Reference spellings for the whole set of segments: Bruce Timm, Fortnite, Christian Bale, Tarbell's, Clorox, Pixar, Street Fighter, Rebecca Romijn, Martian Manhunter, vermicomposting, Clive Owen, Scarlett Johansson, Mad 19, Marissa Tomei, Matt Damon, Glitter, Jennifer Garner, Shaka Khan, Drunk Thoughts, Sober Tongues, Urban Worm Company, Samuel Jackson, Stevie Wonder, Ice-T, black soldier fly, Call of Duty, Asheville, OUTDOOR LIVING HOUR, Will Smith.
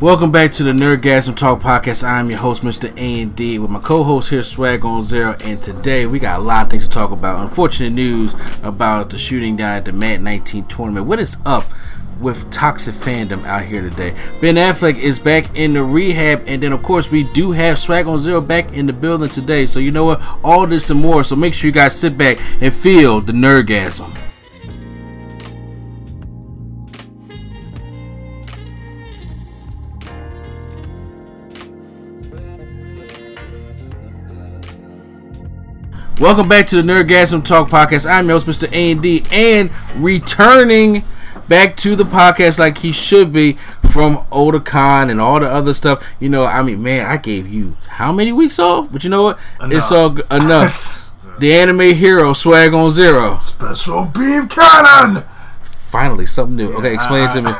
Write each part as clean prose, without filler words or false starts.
Welcome back to the Nerdgasm Talk Podcast. I'm your host, Mr. A&D, with my co-host here, Swag on Zero, and today we got a lot of things to talk about. Unfortunate news about the shooting down at the Mad 19 tournament. What is up with toxic fandom out here today? Ben Affleck is back in the rehab, and then of course we do have Swag on Zero back in the building today. So you know what? All this and more, so make sure you guys sit back and feel the Nerdgasm. Welcome back to the Nerdgasm Talk Podcast. I'm your host, Mr. A&D, and returning back to the podcast like he should be from Otakon and all the other stuff. You know, I mean, man, I gave you how many weeks off? But you know what? Enough. It's all enough. The anime hero, Swag on Zero. Special Beam Cannon! Finally, something new. Okay, explain it to me.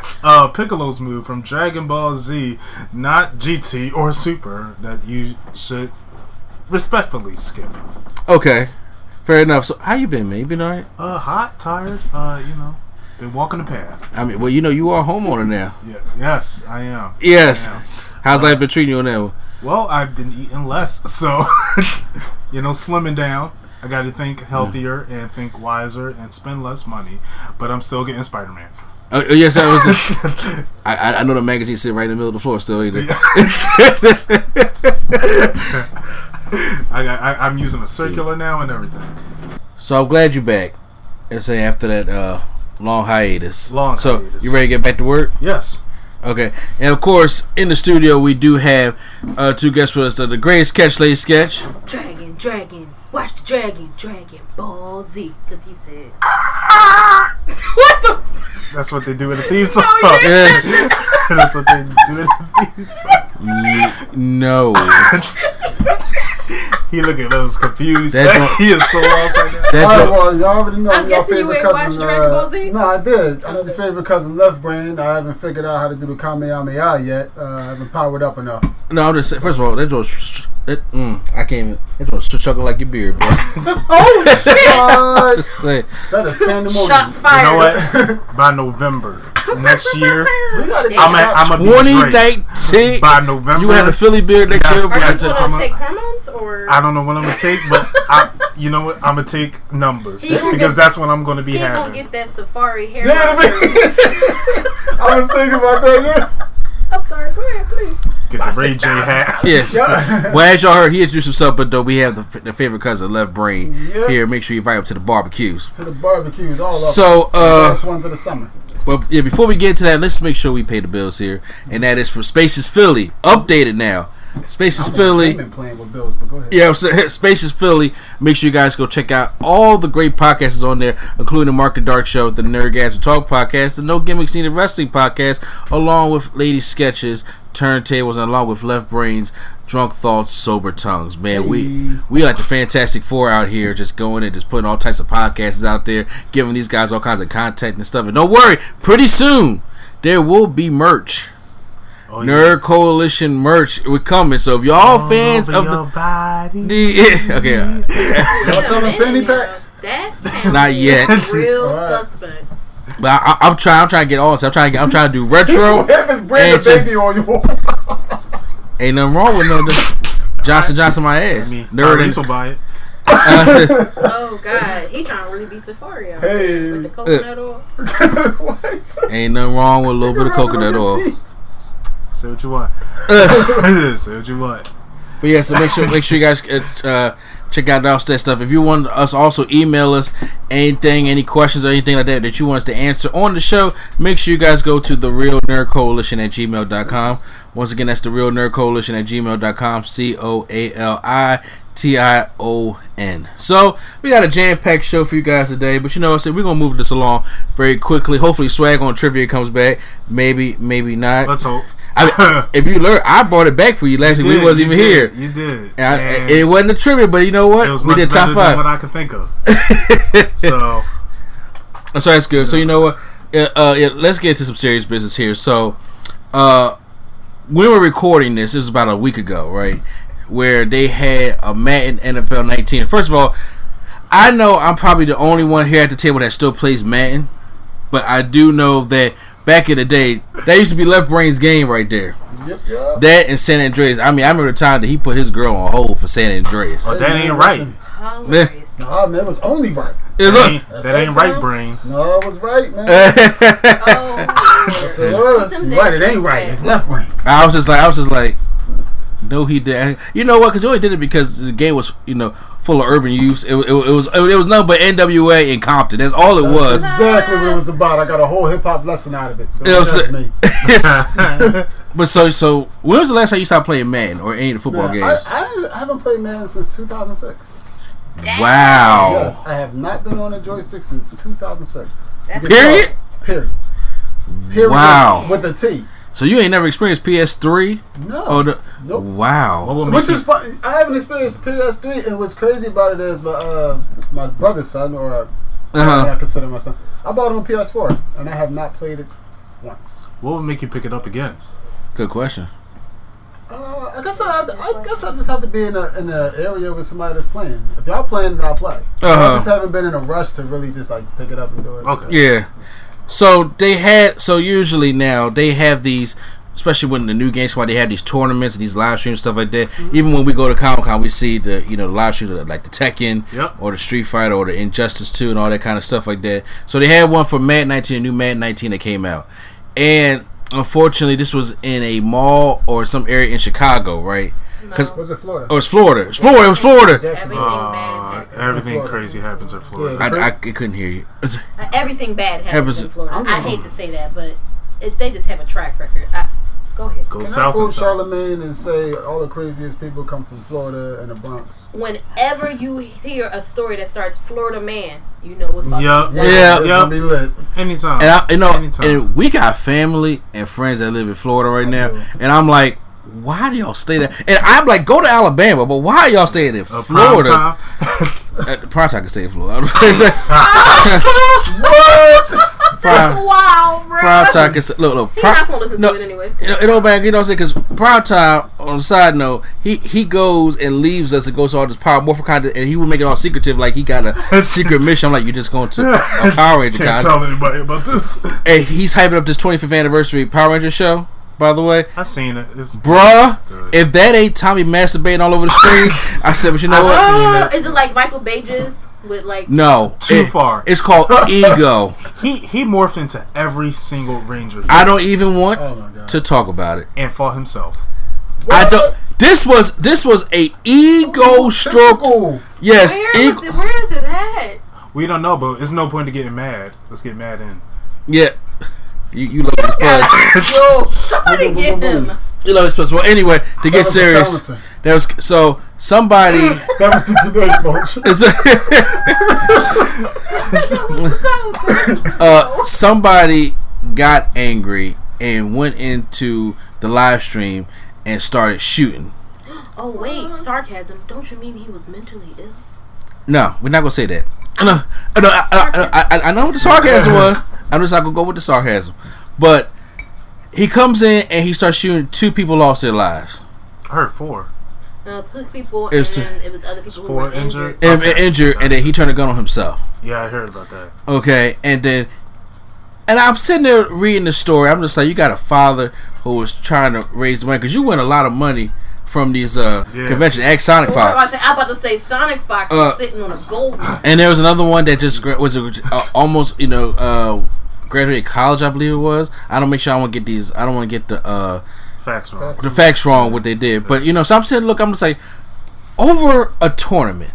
Piccolo's move from Dragon Ball Z, not GT or Super, that you should respectfully skip. Okay, fair enough. So, how you been, man? You been alright? Hot, tired, you know, been walking the path. I mean, well, you know, you are a homeowner now. Yeah. Yes, I am. Yes. I am. How's life been treating you on that one? Well, I've been eating less, so, you know, slimming down. I got to think healthier and think wiser and spend less money, but I'm still getting Spider-Man. Yes, I was. I know the magazine sit right in the middle of the floor still either. Yeah. I'm using a circular now and everything. So I'm glad you're back. Let's say after that long hiatus. So you ready to get back to work? Yes. Okay. And of course, in the studio we do have two guests with us. The greatest catch, lady sketch. Dragon, watch the dragon, Dragon Ball Z, because he said. What the? That's what they do in the theme song. No, yes. That's what they do in the theme song. No. He look at us confused. He is so lost right now. Well, y'all already know your favorite cousin. No, I did. I'm your favorite cousin, Left Brain. I haven't figured out how to do the Kamehameha yet. I haven't powered up enough. No, I'm just saying. First of all, that was. I can't even. That was chuckle like your beard, bro. Oh shit! That is pandemonium. Shots fired. You know what? By November next year, I'm 2019. By November, you had a Philly beard next year. I don't know what I'm gonna take, but you know what? I'm gonna take numbers because that's when I'm gonna be having. Gonna get that safari hair. Yeah, I was thinking about that. Yeah. I'm sorry. Go ahead, please. Get the Ray J hat. Yes. Yeah. Well, as y'all heard, he introduced himself, but though we have the favorite cousin, Left Brain, here. Make sure you invite him to the barbecues. All of them. So, the last ones of the summer. Well, yeah. Before we get to that, let's make sure we pay the bills here, and that is for Spaces Philly. Updated now. Spaces Philly. I've been playing with bills, but go ahead. Yeah, so Spaces Philly. Make sure you guys go check out all the great podcasts on there, including the Mark and Dark Show, the Nerdgasm Talk Podcast, the No Gimmicks Needed Wrestling Podcast, along with Lady Sketches, Turntables, and along with Left Brains, Drunk Thoughts, Sober Tongues. Man, we like the Fantastic Four out here, just going and just putting all types of podcasts out there, giving these guys all kinds of content and stuff. And don't worry, pretty soon there will be merch. Oh, Nerd Coalition merch we're coming. So if y'all fans of the body, okay, y'all selling penny packs? That's not yet. Real suspect. But I'm trying to get all. I'm trying to do retro. What brand baby on you? Ain't nothing wrong with nothing. Johnson my ass. I mean, Nerd will buy it. Oh God, he trying to really be safari out there with the coconut oil. What? Ain't nothing wrong with a little bit of coconut oil. Say what you want. Say what you want. But yeah, so make sure you guys check out all that stuff. If you want us, also email us anything, any questions or anything like that you want us to answer on the show. Make sure you guys go to the Real Nerd Coalition at gmail.com. Once again, that's the Real Nerd Coalition at gmail.com. COALI Tion. So we got a jam-packed show for you guys today, but you know, I said we're gonna move this along very quickly. Hopefully, Swag on Trivia comes back. Maybe, maybe not. Let's hope. I mean, if you learn, I brought it back for you last week. We wasn't even here. You did. And it wasn't a trivia, but you know what? It was much we did top five. Than what I could think of. So that's good. So you know what? Let's get to some serious business here. So we were recording this. It was about a week ago, right? Where they had a Madden NFL 19. First of all, I know I'm probably the only one here at the table that still plays Madden, but I do know that back in the day, that used to be Left Brain's game right there. Yep. That and San Andreas. I mean, I remember the time that he put his girl on hold for San Andreas. Oh, that ain't right. Man. Nah, man, it was only right. That ain't right, Brain. No, it was right, man. Yes, it was. You're right, it ain't right. It's Left Brain. I was just like. No, he did. You know what? Because he only did it because the game was, you know, full of urban youths. It was nothing but NWA and Compton. That's all it was. That's exactly what it was about. I got a whole hip hop lesson out of it. So that's me. But so when was the last time you started playing Madden or any of the football games? I haven't played Madden since 2006. Damn. Wow. Yes, I have not been on a joystick since 2006. Period. Period. Wow. With a T. So you ain't never experienced PS3? No. Nope. Wow. Which is funny. I haven't experienced PS3, and what's crazy about it is my brother's son, or I consider my son, I bought him a PS4, and I have not played it once. What would make you pick it up again? Good question. I guess I just have to be in a area with somebody that's playing. If y'all playing, then I'll play. I just haven't been in a rush to really just like pick it up and do it. Okay. Yeah. So they had usually now they have these, especially when the new games come out, they have these tournaments and these live streams and stuff like that. Mm-hmm. Even when we go to Comic Con, we see the the live streams like the Tekken or the Street Fighter or the Injustice 2 and all that kind of stuff like that. So they had one for Mad 19, a new Mad 19 that came out, and unfortunately this was in a mall or some area in Chicago, right? Was it Florida? Oh, it was Florida. Everything crazy happens in Florida. Yeah, I couldn't hear you. Everything bad happens in Florida. I hate to say that, but they just have a track record. Go ahead. Go south. Can I quote Charlemagne and say all the craziest people come from Florida and the Bronx? Whenever you hear a story that starts Florida man, you know what's going on. Yep. Anytime. And and we got family and friends that live in Florida right now, and I'm like, why do y'all stay there? And I'm like, go to Alabama, but why are y'all staying in Florida? Prime time I can stay in Florida. Wow, bro. Prime time can say, look. He's not gonna listen to it anyways. It don't matter. You know what I'm saying? Because prime time, on a side note, he goes and leaves us and goes to all this Power Morpher content, and he would make it all secretive, like he got a secret mission. I'm like, you're just going to a Power Ranger content. Can't tell anybody about this. And he's hyping up this 25th anniversary Power Ranger show. By the way, I seen it. It's bruh, good. If that ain't Tommy masturbating all over the screen, I said, but you know what? Is it like Michael Bages with like? No, too far. It's called Ego. He morphed into every single Ranger. I don't even want to talk about it. And fought himself. What? I don't. This was a ego stroke. Yes. Where is it at? We don't know, but it's no point to getting mad. Let's get mad in. Yeah. You love this place. Yo, somebody get him. You love this place. Well, anyway, to get serious, there was somebody. That was the debate motion. Somebody got angry and went into the live stream and started shooting. Oh wait, sarcasm. Don't you mean he was mentally ill? No, we're not gonna say that. I know what the sarcasm was. I'm just not gonna go with the sarcasm, but he comes in and he starts shooting. 2 people lost their lives. I heard 4. No, 2 people. It was and it was other people. 4 who were injured. And then he turned a gun on himself. Yeah, I heard about that. Okay, and I'm sitting there reading the story. I'm just like, you got a father who was trying to raise money because you win a lot of money from these conventions. Sonic Fox. I'm about to say Sonic Fox was sitting on a gold. And there was another one that just was almost graduated college, I believe it was. I don't want to get the facts wrong. The facts wrong what they did, but so I'm saying, look, I'm just like, over a tournament.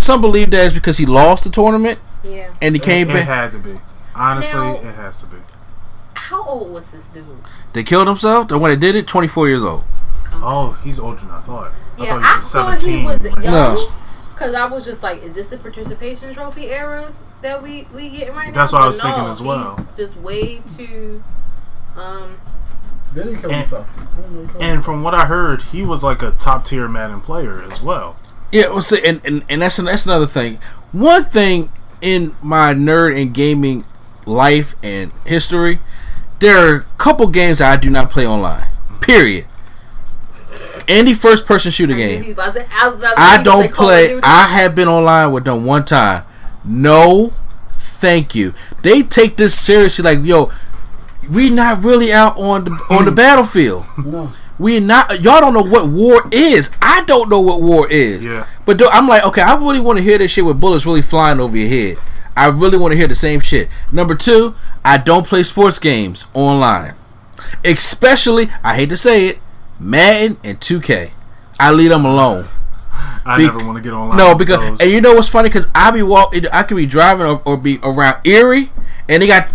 Some believe that it's because he lost the tournament. Yeah. And he came back. It had to be. Honestly, it has to be. How old was this dude? They killed himself. The one that did it, 24 years old. Oh, he's older than I thought. Yeah, I thought he was 17. No. Because I was just like, is this the participation trophy era that we getting right now? That's what I was thinking as well. He's just way too... Then he killed himself. And from what I heard, he was like a top tier Madden player as well. Yeah, well, see, and that's another thing. One thing in my nerd and gaming life and history, there are a couple games that I do not play online. Period. Any first person shooter game, I don't play. I have been online with them one time. No, thank you. They take this seriously. Like, yo, we not really out on the battlefield. No. We not. Y'all don't know what war is. I don't know what war is. Yeah. But I'm like, okay, I really want to hear this shit with bullets really flying over your head. I really want to hear the same shit. Number two, I don't play sports games online, especially, I hate to say it, Madden and 2K. I leave them alone. I never want to get online. No, because and you know what's funny? Because I could be driving or be around Erie, and they got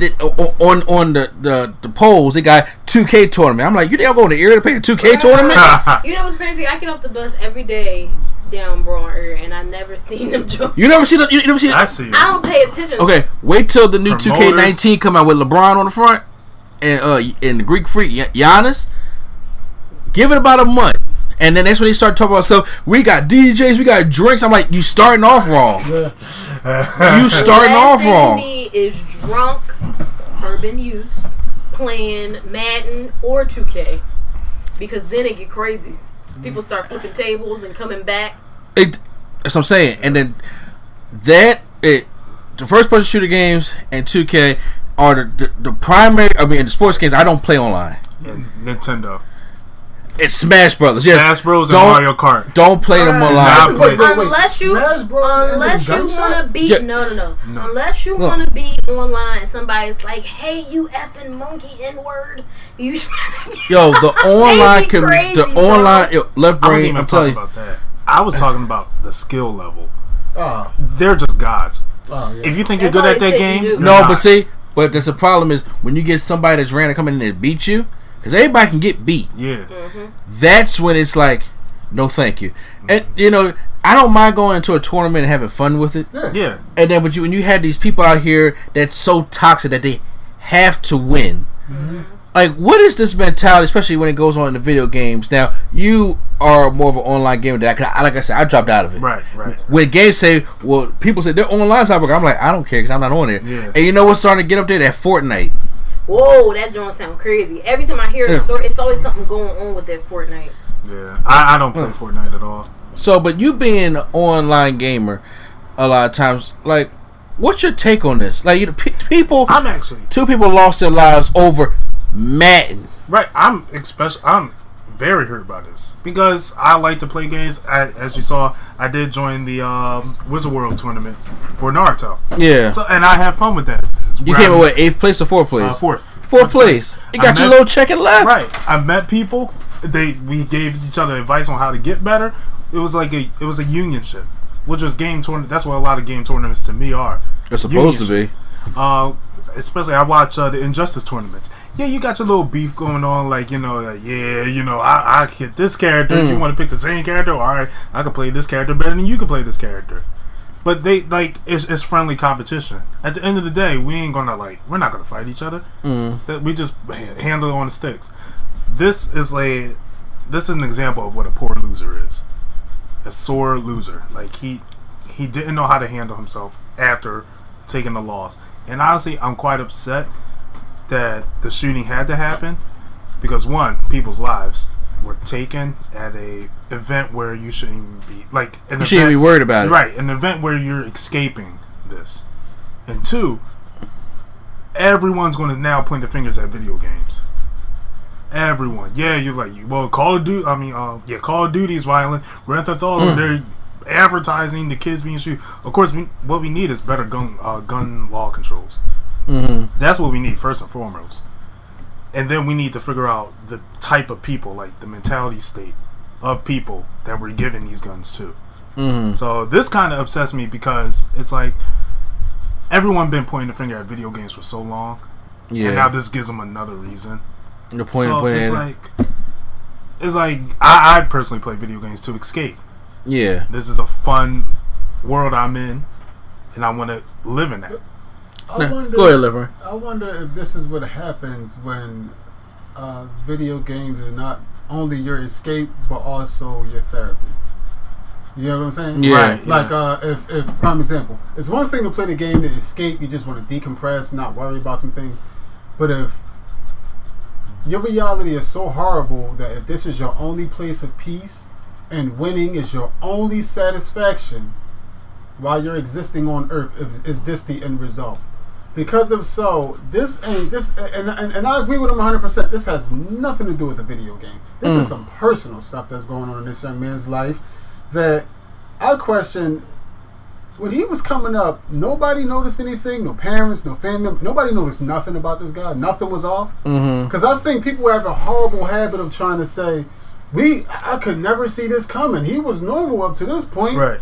on the polls. They got 2K tournament. I'm like, you think I'm going to Erie to play a 2K tournament? You know what's crazy? I get off the bus every day down Broad Erie, and I never seen them joke. You never seen them? I see. I don't pay attention. Okay, wait till the new 2K19 come out with LeBron on the front and the Greek Freak Giannis. Give it about a month. And then that's when they start talking about, so we got DJs, we got drinks. I'm like, you starting off wrong. You starting off wrong. Me is drunk urban youth playing Madden or 2K, because then it get crazy. People start flipping tables and coming back. That's what I'm saying. And then the first person shooter games and 2K are the primary. I mean, in the sports games, I don't play online. And Nintendo. It's Smash Brothers. Smash Bros. And Mario Kart. Don't play them online. Unless you want to be online and somebody's like, hey, you effing monkey N-word. You yo, the online community. The online... Yo, Left Brain, I'm telling you. I was talking about the skill level. They're just gods. Yeah. If you think you're good at that game... No, but see... But that's the problem is when you get somebody that's random coming in and beat you... Because everybody can get beat. Yeah. Mm-hmm. That's when it's like, no thank you. And, you know, I don't mind going into a tournament and having fun with it. Yeah. And then when you had these people out here that's so toxic that they have to win. Mm-hmm. Like, what is this mentality, especially when it goes on in the video games? Now, you are more of an online gamer than I, cause like I said, I dropped out of it. Right. When games say, well, people say, they're online. I'm like, I don't care because I'm not on it. Yeah. And you know what's starting to get up there? That Fortnite. Whoa, that don't sound crazy. Every time I hear a story, it's always something going on with that Fortnite. Yeah, I don't play Fortnite at all. So, but you being an online gamer a lot of times, like, what's your take on this? Like, you know, two people lost their lives over Madden. Right, I'm very hurt by this because I like to play games. As you saw, I did join the Wizard World tournament for Naruto. Yeah. So, and I have fun with that. You came away 8th place or 4th place? Fourth place. It got your little check and left. Right. I met people. We gave each other advice on how to get better. It was like a union ship, which was game tournament. That's what a lot of game tournaments to me are. They're supposed to be. Especially I watch the Injustice tournaments. Yeah, you got your little beef going on, like, you know, like, yeah, you know, I hit this character. If you want to pick the same character, all right, I can play this character better than you can play this character. But they it's friendly competition. At the end of the day, we're not gonna fight each other. That we just handle it on the sticks. This is an example of what a poor loser is. A sore loser. Like he didn't know how to handle himself after taking the loss. And honestly, I'm quite upset that the shooting had to happen because one, people's lives were taken at a event where you shouldn't be shouldn't be worried about it. Right, an event where you're escaping this. And two, everyone's going to now point the fingers at video games. Everyone, yeah, you're like, well, Call of Duty. I mean, Call of Duty is violent. Grand Theft Auto, they're advertising the kids being shoot. Of course, what we need is better gun law controls. Mm-hmm. That's what we need first and foremost. And then we need to figure out the type of people, like the mentality state of people that we're giving these guns to. Mm-hmm. So this kind of upsets me because it's like everyone been pointing the finger at video games for so long, and now this gives them another reason. So it's like it's like I personally play video games to escape. Yeah, this is a fun world I'm in, and I want to live in that. I wonder if this is what happens when video games are not only your escape but also your therapy. You know what I'm saying? Yeah. Right. Yeah. Like, if prime example, it's one thing to play the game to escape. You just want to decompress, not worry about some things. But if your reality is so horrible that if this is your only place of peace and winning is your only satisfaction while you're existing on Earth, is this the end result? Because if so, this, and I agree with him 100%. This has nothing to do with a video game. This is some personal stuff that's going on in this young man's life. That I question, when he was coming up, nobody noticed anything. No parents, no family, nobody noticed nothing about this guy. Nothing was off. Because I think people have a horrible habit of trying to say, I could never see this coming. He was normal up to this point. Right.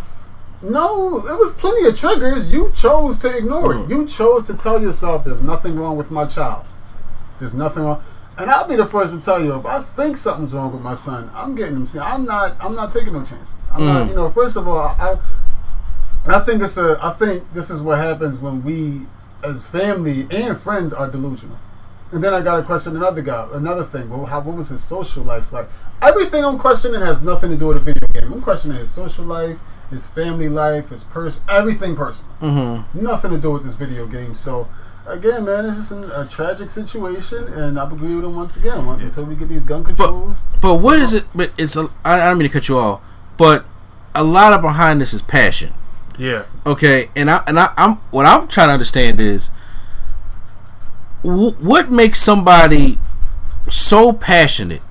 No, there was plenty of triggers. You chose to ignore it. You chose to tell yourself, there's nothing wrong with my child. There's nothing wrong. And I'll be the first to tell you, if I think something's wrong with my son, I'm getting him seen. I'm not taking no chances. I'm not, you know, first of all, I think this is what happens when we, as family and friends, are delusional. And then I got to question another thing. Well, what was his social life like? Everything I'm questioning has nothing to do with a video game. I'm questioning his social life, his family life, his everything personal. Nothing to do with this video game. So, again, man, it's just a tragic situation, and I agree with him once again. Until we get these gun controls, but what is it? But it's I don't mean to cut you off, but a lot of behind this is passion. Yeah. Okay, and I'm what I'm trying to understand is what makes somebody so passionate.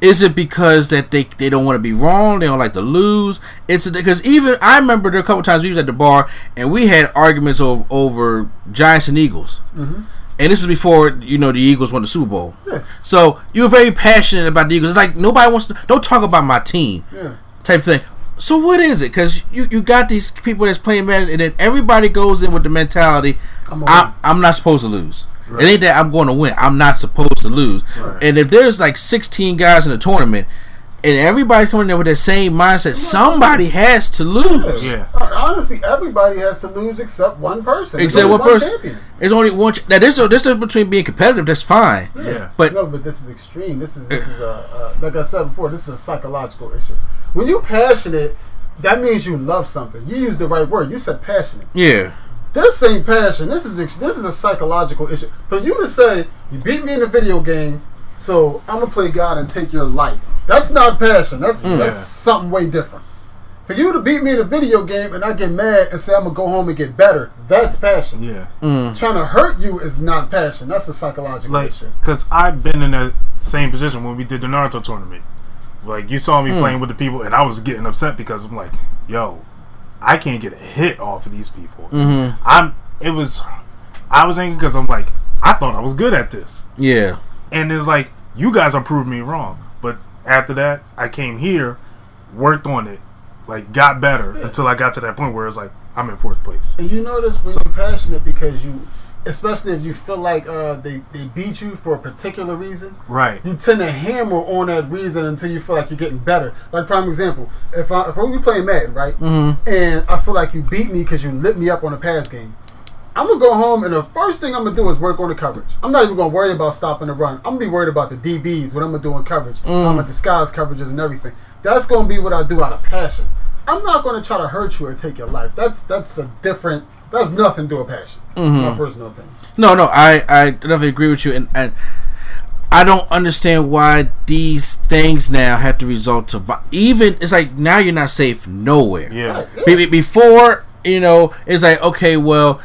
Is it because that they don't want to be wrong? They don't like to lose? It's because even I remember there were a couple times we was at the bar and we had arguments over Giants and Eagles. And this is before, you know, the Eagles won the Super Bowl. Yeah. So you were very passionate about the Eagles. It's like nobody wants to, don't talk about my team type thing. So what is it? Because you got these people that's playing Madden and then everybody goes in with the mentality, I'm not supposed to lose. Right. It ain't that I'm going to win. I'm not supposed to lose. Right. And if there's like 16 guys in a tournament and everybody's coming there with that same mindset, somebody has to lose. Yeah. Honestly, everybody has to lose except one person. Except one person. Champion. There's only one. Now, this is between being competitive. That's fine. Yeah. But no, but this is extreme. This is like I said before, this is a psychological issue. When you're passionate, that means you love something. You used the right word. You said passionate. Yeah. This ain't passion. This is a psychological issue. For you to say, you beat me in a video game, so I'm going to play God and take your life. That's not passion. That's something way different. For you to beat me in a video game and I get mad and say I'm going to go home and get better, that's passion. Yeah. Trying to hurt you is not passion. That's a psychological issue. Because I've been in that same position when we did the Naruto tournament. Like, you saw me playing with the people and I was getting upset because I'm like, yo, I can't get a hit off of these people. I was angry because I'm like, I thought I was good at this. Yeah. And it's like, you guys are proving me wrong. But after that, I came here, worked on it, like got better until I got to that point where it's like, I'm in fourth place. And you notice when you're passionate because you, especially if you feel like they beat you for a particular reason. Right. You tend to hammer on that reason until you feel like you're getting better. Like, prime example, if we play Madden, right? And I feel like you beat me because you lit me up on a pass game. I'm going to go home, and the first thing I'm going to do is work on the coverage. I'm not even going to worry about stopping the run. I'm going to be worried about the DBs, what I'm going to do in coverage. I'm going to disguise coverages and everything. That's going to be what I do out of passion. I'm not going to try to hurt you or take your life. That's a different... That's nothing to do with passion. My personal opinion. No, I definitely agree with you, and I don't understand why these things now have to result to even. It's like now you're not safe nowhere. Yeah. Before, you know, it's like, okay, well,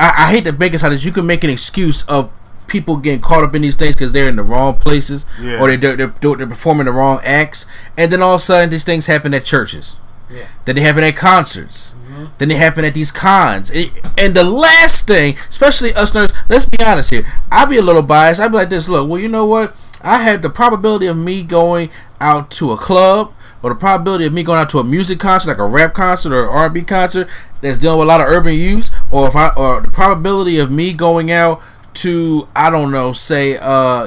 I hate to make it so that you can make an excuse of people getting caught up in these things because they're in the wrong places or they're performing the wrong acts, and then all of a sudden these things happen at churches. Yeah. Then they happen at concerts. Then they happen at these cons. And the last thing, especially us nerds, let's be honest here. I'll be a little biased. I'll be like this. Look, well, you know what? I had the probability of me going out to a club or the probability of me going out to a music concert, like a rap concert or an R&B concert that's dealing with a lot of urban youth, or the probability of me going out to, I don't know, say,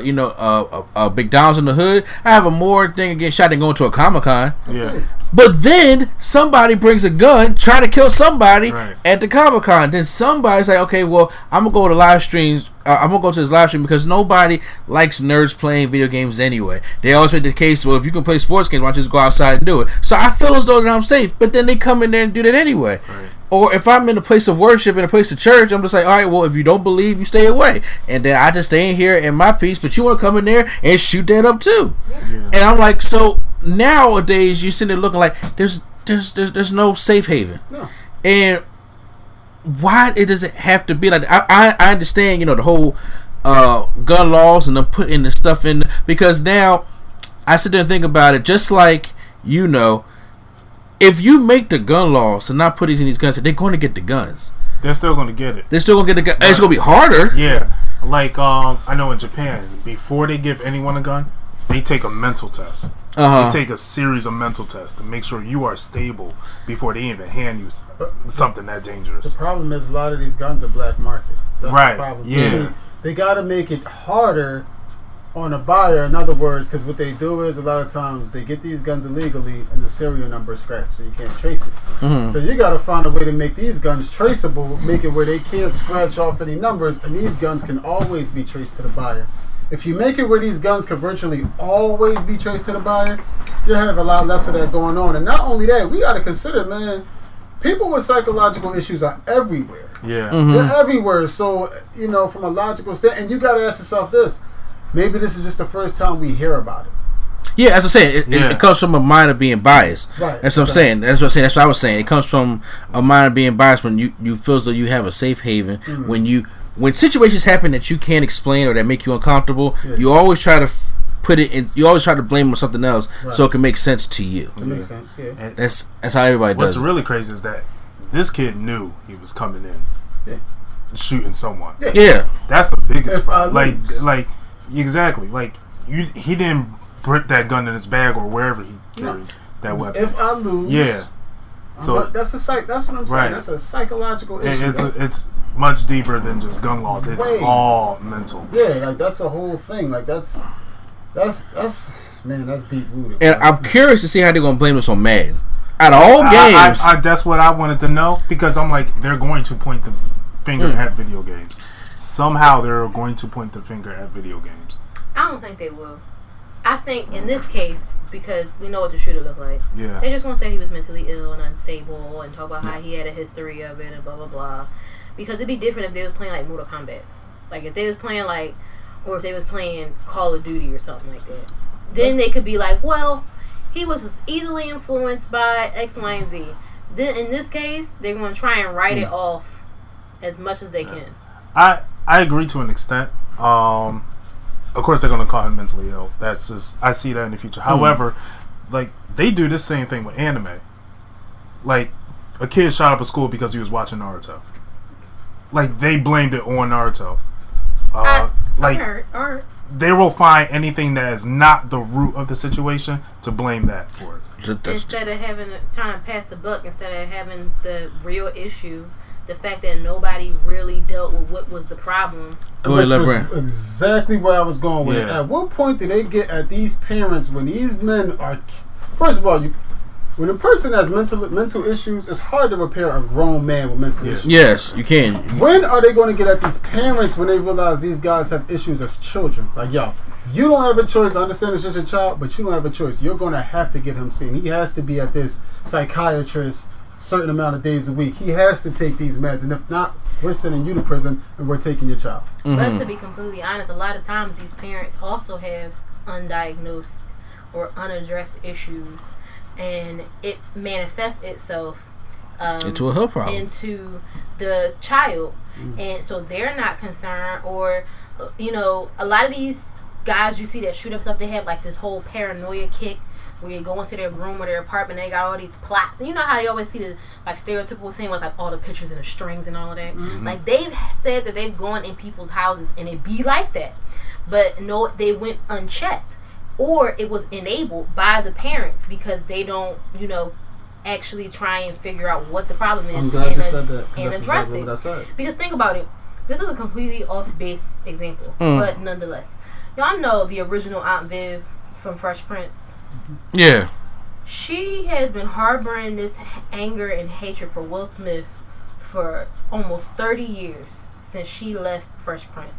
you know, McDonald's in the hood, I have a more thing against shot than going to a Comic Con. Yeah. But then somebody brings a gun, try to kill somebody at the Comic Con. Then somebody's like, okay, well, I'm gonna go to live streams. I'm gonna go to this live stream because nobody likes nerds playing video games anyway. They always make the case, well, if you can play sports games, why don't you just go outside and do it? So I feel as though that I'm safe, but then they come in there and do that anyway. Right. Or if I'm in a place of worship, in a place of church, I'm just like, all right, well, if you don't believe, you stay away. And then I just stay in here in my peace, but you want to come in there and shoot that up too. Yeah. And I'm like, so nowadays you're sitting there looking like there's no safe haven. No. And why does it have to be like that? I understand, you know, the whole gun laws and them putting the stuff in, because now I sit there and think about it, just like, you know, if you make the gun laws and not put these in these guns, they're going to get the guns. They're still going to get it. They're still going to get the gun. Right. It's going to be harder. Yeah. Like, I know in Japan, before they give anyone a gun, they take a mental test. Uh-huh. They take a series of mental tests to make sure you are stable before they even hand you something that dangerous. The problem is a lot of these guns are black market. That's right. The problem. Yeah. See, they got to make it harder on a buyer, in other words, because what they do is a lot of times they get these guns illegally and the serial number is scratched, so you can't trace it. Mm-hmm. So you got to find a way to make these guns traceable, make it where they can't scratch off any numbers, and these guns can always be traced to the buyer. If you make it where these guns can virtually always be traced to the buyer, you'll have a lot less of that going on. And not only that, we got to consider, man, people with psychological issues are everywhere. Yeah, mm-hmm. They're everywhere. So, you know, from a logical standpoint, and you got to ask yourself this, maybe this is just the first time we hear about it. Yeah, as I said, it comes from a mind of being biased. Right. That's what I'm saying. That's what I'm saying. That's what I was saying. It comes from a mind of being biased when you feel as though you have a safe haven. Mm-hmm. When situations happen that you can't explain or that make you uncomfortable, you always try to put it in. You always try to blame it on something else so it can make sense to you. It makes sense. Yeah. And that's how everybody does. What's really crazy is that this kid knew he was coming in, shooting someone. Yeah. That's the biggest problem. Like. Exactly, like he didn't put that gun in his bag or wherever he carried that weapon. If I lose, so that's what I'm saying. Right. That's a psychological issue. It's much deeper than just gun laws. It's all mental. Yeah, like that's a whole thing. Like that's man, that's deep rooted. And I'm curious to see how they're gonna blame us on Madden. Out of all games, that's what I wanted to know, because I'm like, they're going to point the finger at video games. Somehow they're going to point the finger at video games. I don't think they will. I think in this case, because we know what the shooter looked like. Yeah. They just want to say he was mentally ill and unstable and talk about how he had a history of it and blah, blah, blah. Because it'd be different if they was playing like Mortal Kombat. Like if they was playing like, or if they was playing Call of Duty or something like that. Then they could be like, well, he was just easily influenced by X, Y, and Z. Then in this case, they're going to try and write it off as much as they can. I agree to an extent. Of course, they're going to call him mentally ill. That's just, I see that in the future. However, like they do this same thing with anime. Like a kid shot up a school because he was watching Naruto. Like they blamed it on Naruto. They will find anything that is not the root of the situation to blame that for it. Instead of trying to pass the buck, instead of having the real issue. The fact that nobody really dealt with what was the problem. Which was exactly where I was going with it. At what point do they get at these parents when these men are... First of all, when a person has mental issues, it's hard to repair a grown man with mental issues. Yes, you can. When are they going to get at these parents when they realize these guys have issues as children? Like, yo, you don't have a choice. I understand it's just a child, but you don't have a choice. You're going to have to get him seen. He has to be at this psychiatrist certain amount of days a week. He has to take these meds, and if not, we're sending you to prison and we're taking your child. Mm-hmm. But to be completely honest, a lot of times these parents also have undiagnosed or unaddressed issues, and it manifests itself into a health problem, into the child. And so they're not concerned, or you know, a lot of these guys you see that shoot up stuff, they have like this whole paranoia kick where you go into their room or their apartment and they got all these plots. And you know how you always see the like stereotypical scene with like all the pictures and the strings and all of that? Mm-hmm. Like they've said that they've gone in people's houses and it be like that. But no, they went unchecked. Or it was enabled by the parents because they don't, you know, actually try and figure out what the problem is. I'm glad you said that. And address it. Because think about it. This is a completely off-base example, but nonetheless. Y'all know the original Aunt Viv from Fresh Prince? Yeah. She has been harboring this anger and hatred for Will Smith for almost 30 years since she left Fresh Prince.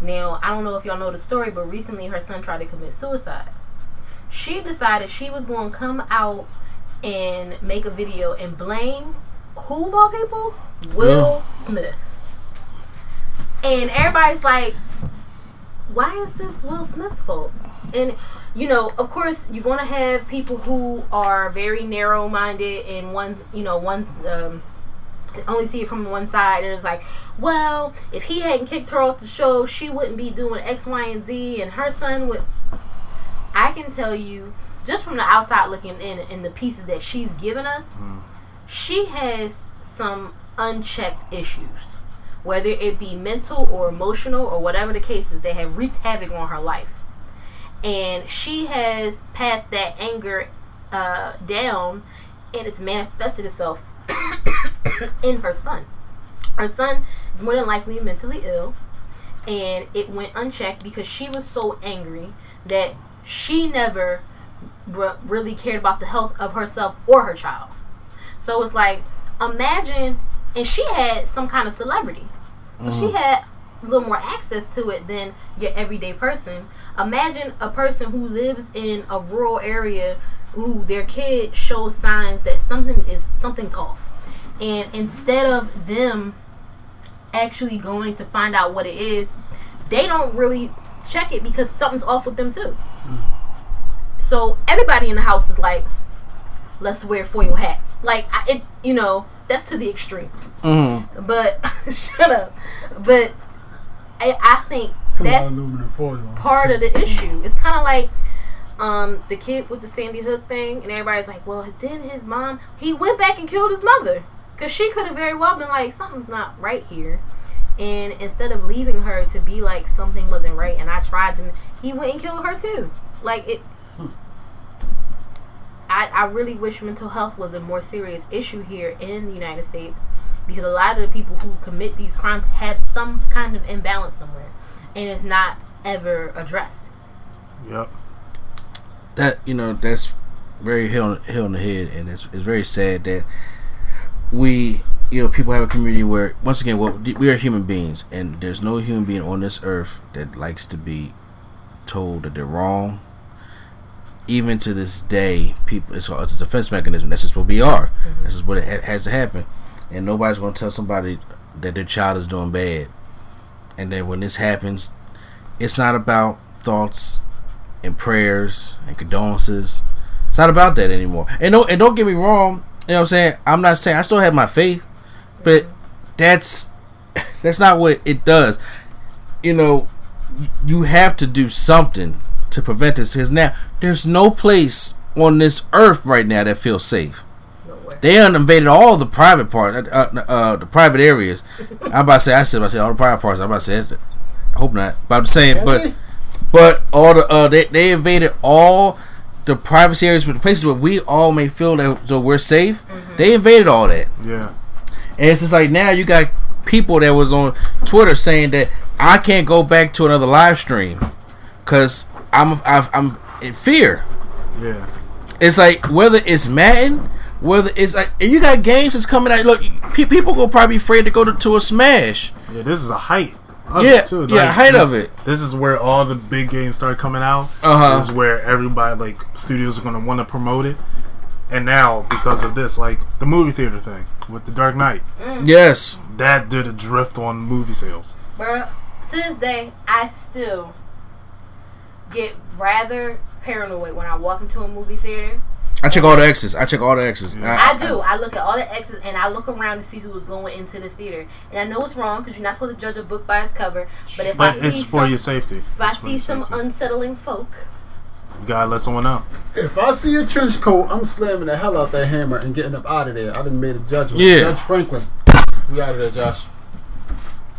Now, I don't know if y'all know the story, but recently her son tried to commit suicide. She decided she was going to come out and make a video and blame who of all people? Will Smith. And everybody's like, why is this Will Smith's fault? And, you know, of course, you're going to have people who are very narrow-minded and only see it from one side, and it's like, well, if he hadn't kicked her off the show, she wouldn't be doing X, Y, and Z, and her son would. I can tell you, just from the outside looking in and the pieces that she's given us, she has some unchecked issues, whether it be mental or emotional or whatever the case is. They have wreaked havoc on her life, and she has passed that anger down, and it's manifested itself in her son. Her son is more than likely mentally ill, and it went unchecked because she was so angry that she never really cared about the health of herself or her child. So it's like, imagine, and she had some kind of celebrity, so she had a little more access to it than your everyday person. Imagine a person who lives in a rural area who their kid shows signs that something's off. And instead of them actually going to find out what it is, they don't really check it because something's off with them too. So everybody in the house is like, let's wear foil hats. Like, that's to the extreme. But, shut up. But I think that's part of the issue. It's kind of like the kid with the Sandy Hook thing, and everybody's like, well, then his mom, he went back and killed his mother, because she could have very well been like, something's not right here. And instead of leaving her to be like, something wasn't right and I tried to, he went and killed her too. Like, I really wish mental health was a more serious issue here in the United States, because a lot of the people who commit these crimes have some kind of imbalance somewhere, and it's not ever addressed. Yep. That, that's very hell in the head, and it's very sad that we, people have a community where, once again, we are human beings, and there's no human being on this earth that likes to be told that they're wrong. Even to this day, people, it's a defense mechanism. That's just what we are. This is what it has to happen, and nobody's going to tell somebody that their child is doing bad. And then when this happens, it's not about thoughts and prayers and condolences. It's not about that anymore. And don't get me wrong, what I'm saying? I'm not saying I still have my faith, but that's not what it does. You have to do something to prevent this, because now there's no place on this earth right now that feels safe. They invaded all the private part, the private areas. I said all the private parts. I hope not. But I'm saying, really? But all the they invaded all the privacy areas, but the places where we all may feel that so we're safe. They invaded all that. Yeah, and it's just like, now you got people that was on Twitter saying that I can't go back to another live stream because I'm in fear. Yeah, it's like, whether it's Madden, whether it's like, and you got games that's coming out. Look, people will probably be afraid to go to a Smash. Yeah, this is a hype. Height of it. This is where all the big games start coming out. This is where everybody, studios are going to want to promote it. And now, because of this, the movie theater thing with The Dark Knight. Yes. That did a drift on movie sales. Bruh, to this day, I still get rather paranoid when I walk into a movie theater. I check all the exits. Yeah. I do. I look at all the exits, and I look around to see who's going into the theater. And I know it's wrong, because you're not supposed to judge a book by its cover. But if I see some unsettling folk, you gotta let someone know. If I see a trench coat, I'm slamming the hell out that hammer and getting up out of there. I done made a judgment. Yeah. Judge Franklin. We out of there, Josh.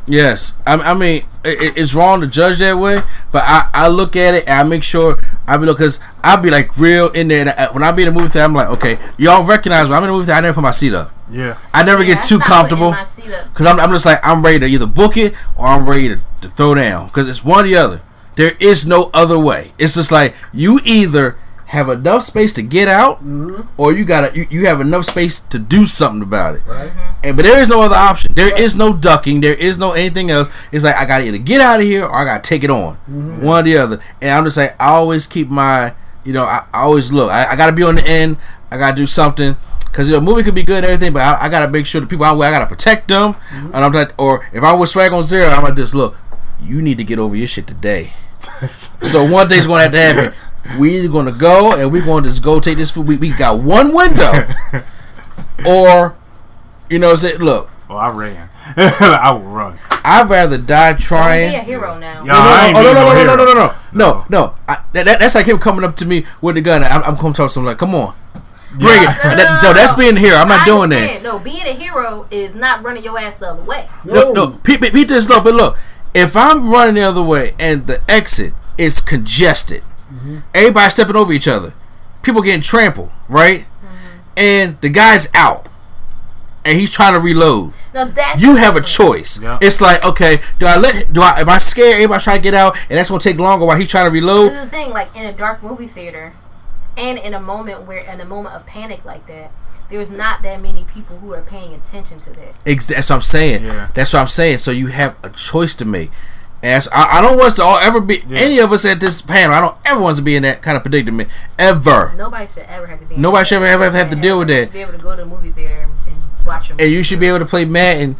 Yes, I mean it's wrong to judge that way, but I look at it and I make sure I be because I be like real in there. When I be in a movie theater, I'm like, okay, y'all recognize when I'm in a movie theater. I never put my seat up. Yeah, I never get too comfortable because I'm just like I'm ready to either book it or I'm ready to throw down because it's one or the other. There is no other way. It's just like you either have enough space to get out, mm-hmm. or you have enough space to do something about it. Right. And but there is no other option. There is no ducking. There is no anything else. It's like I gotta either get out of here or I gotta take it on, mm-hmm. one or the other. And I'm just like I always keep my, I always look. I gotta be on the end. I gotta do something because a movie could be good and everything, but I gotta make sure the people I gotta protect them. Mm-hmm. And I'm like, or if I was Swag on Zero, I'm like this. Look, you need to get over your shit today. So one day's gonna have to happen. We're either gonna go and we're gonna just go take this food. We got one window, or say, look. Well, I ran. I will run. I'd rather die trying. Be a hero now. No. That's like him coming up to me with a gun. I'm coming to him like, come on, bring it. No, that's being a hero. I'm not doing that. No, being a hero is not running your ass the other way. No. Pete this look, but look, if I'm running the other way and the exit is congested. Mm-hmm. Everybody stepping over each other, people getting trampled, right? Mm-hmm. And the guy's out, and he's trying to reload. Now that's you have a choice. Yeah. It's like, okay, do I? Am I scared? Everybody trying to get out, and that's gonna take longer while he's trying to reload. This is the thing, like in a dark movie theater, and in a moment of panic like that, there's not that many people who are paying attention to that. That's what I'm saying. Yeah. That's what I'm saying. So you have a choice to make. I don't want us to all ever be any of us at this panel. I don't ever want us to be in that kind of predicament ever. Nobody should ever have to be. Nobody should ever have to deal with that. You should be able to go to the movie theater and watch them. And you should be able to play Madden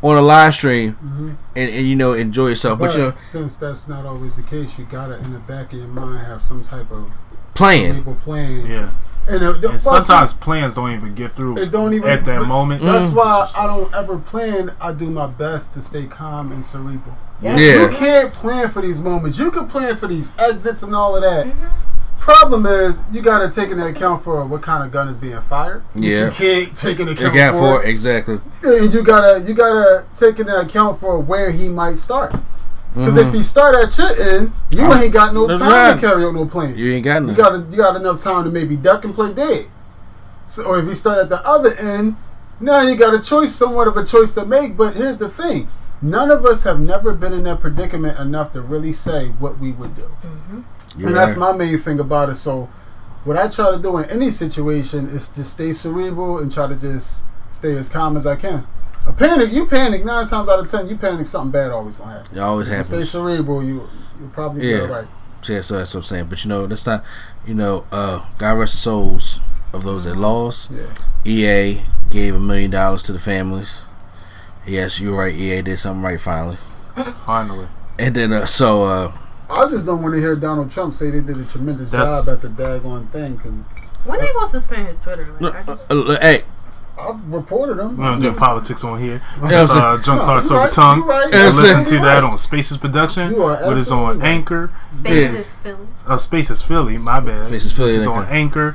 on a live stream, mm-hmm. and enjoy yourself. But since that's not always the case, you gotta in the back of your mind have some type of plan. Yeah. And sometimes plans don't even get through at that moment. That's why I don't ever plan. I do my best to stay calm and cerebral. Yeah. You can't plan for these moments. You can plan for these exits and all of that. Mm-hmm. Problem is, you got to take into account for what kind of gun is being fired. Yeah. You can't take into account for it. Exactly. And you gotta take into account for where he might start. Because if he start at your end, you ain't got no time to carry on no plan. You ain't got no. You got enough time to maybe duck and play dead. So, or if he start at the other end, now you got a choice, somewhat of a choice to make. But here's the thing. None of us have never been in that predicament enough to really say what we would do. Mm-hmm. That's my main thing about it. So what I try to do in any situation is just stay cerebral and try to just stay as calm as I can. You panic 9 times out of 10. You panic, something bad always gonna happen. It always happens. Stay cerebral. You'll probably feel right. Yeah, so that's what I'm saying. But that's not. God rest the souls of those that lost. Yeah. EA gave $1 million to the families. Yes, you're right. EA did something right finally. Finally. And then I just don't want to hear Donald Trump say they did a tremendous job at the daggone thing. Cause when they gonna suspend his Twitter? Hey. I reported him. We don't do politics on here. It's Drunk Thoughts Over Tongue. Right. Listen to that on Spaces Production. What is on Anchor. Spaces Philly. Spaces Philly, my bad. Spaces Philly. It's on Anchor.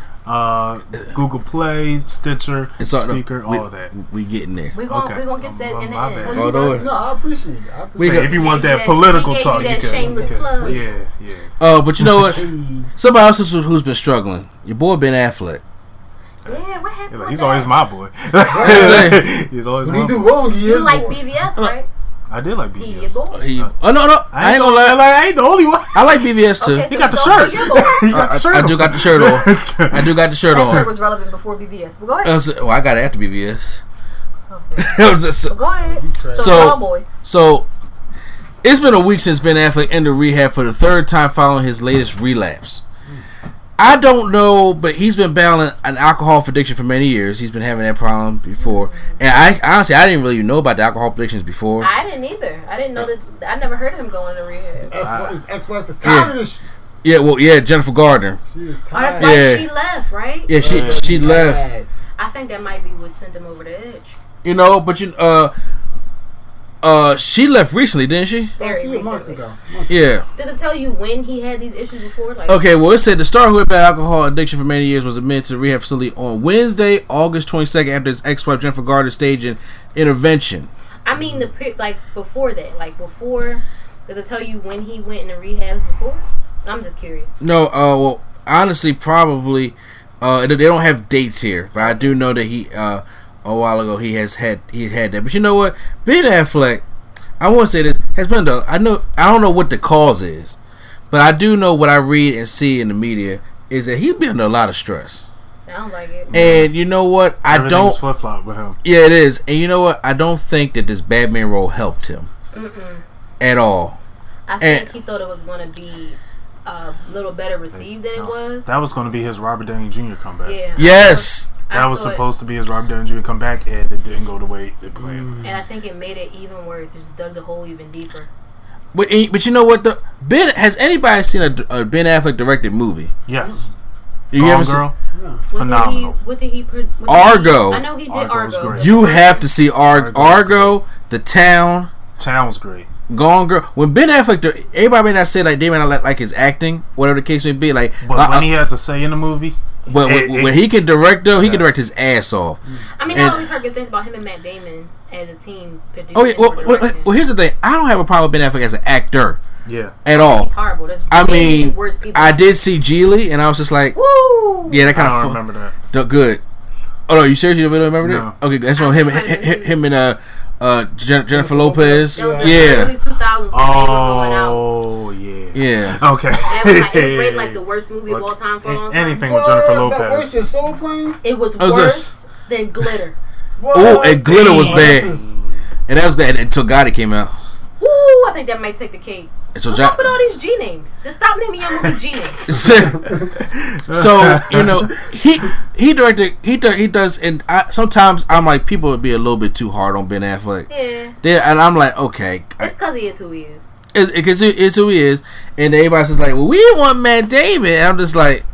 Google Play, Stitcher, Speaker, all of that. We getting there. We're gonna get that in the end. No, I appreciate it. If you want that political talk, you can. Yeah. But you know what? Somebody else who's been struggling. Your boy Ben Affleck. Yeah, what happened? He's always my boy. He's always my boy. When he do wrong, he is. You like BVS, right? I did like BVS. No. I ain't gonna lie. I ain't the only one. I like BVS too. Okay, so he got the shirt. I do got the shirt on. That shirt was relevant before BVS. Well, go ahead. I got it after BVS. Okay. Go ahead. So, it's been a week since Ben Affleck ended rehab for the third time following his latest relapse. I don't know, but he's been battling an alcohol addiction for many years. He's been having that problem before. Mm-hmm. And I didn't really know about the alcohol addictions before. I didn't either. I didn't know that. I never heard of him going to rehab. His ex-wife is tired of this. Yeah, Jennifer Garner. She is tired. That's why she left, right? Yeah, she left. I think that might be what sent him over the edge. She left recently, didn't she? Very recently. Months ago. Yeah. Did it tell you when he had these issues before? It said the star who had bad alcohol addiction for many years was admitted to the rehab facility on Wednesday, August 22nd, after his ex-wife Jennifer Garner staged an intervention. I mean, the before that, before. Does it tell you when he went into rehabs before? I'm just curious. No, well, honestly, probably. They don't have dates here, but I do know that he a while ago he had that. But you know what, Ben Affleck, I won't say this, has been done. I don't know what the cause is, but I do know what I read and see in the media is that he's been under a lot of stress. Sound like it. And you know what, I don't. Flip-flop with him. Yeah, it is. And you know what, I don't think that this Batman role helped him at all. I think he thought it was going to be a little better received than it was. That was going to be his Robert Downey Jr. comeback. Yeah. Yes. That was supposed to be his Robert Downey Jr. comeback, and it didn't go the way they planned. And I think it made it even worse. It just dug the hole even deeper. But you know what? Has anybody seen a Ben Affleck directed movie? Yes. You ever seen? Yeah. Phenomenal. What did he Argo. I know he did Argo. You have to see Argo. The Town. Town's great. Gone Girl. When Ben Affleck, everybody may not say they may not like his acting, whatever the case may be. But when he has a say in the movie, when he can direct though, he can direct his ass off. I mean, I always heard good things about him and Matt Damon as a team. Oh yeah. Well, here's the thing. I don't have a problem with Ben Affleck as an actor. Yeah. At all. He's horrible. I did see Geely, and I was just like, woo. Yeah, that kind of. I don't remember that. Good. Oh no, you seriously don't remember that? Okay, that's from him and Jennifer Lopez. Yeah. 2000s oh, yeah. Yeah. Okay. It was rated like the worst movie of all time for a long time. Anything with Jennifer Lopez. Worse than Soul Plane? It was worse than Glitter. Oh, and Glitter was bad. And that was bad until Gotti came out. Woo, I think that might take the cake. What's up with all these G names? Just stop naming your movie G names. So, you know, he does, and sometimes I'm like, people would be a little bit too hard on Ben Affleck. Yeah. And I'm like, okay. It's because he is who he is. It's who he is. And everybody's just like, well, we want Matt Damon. And I'm just like,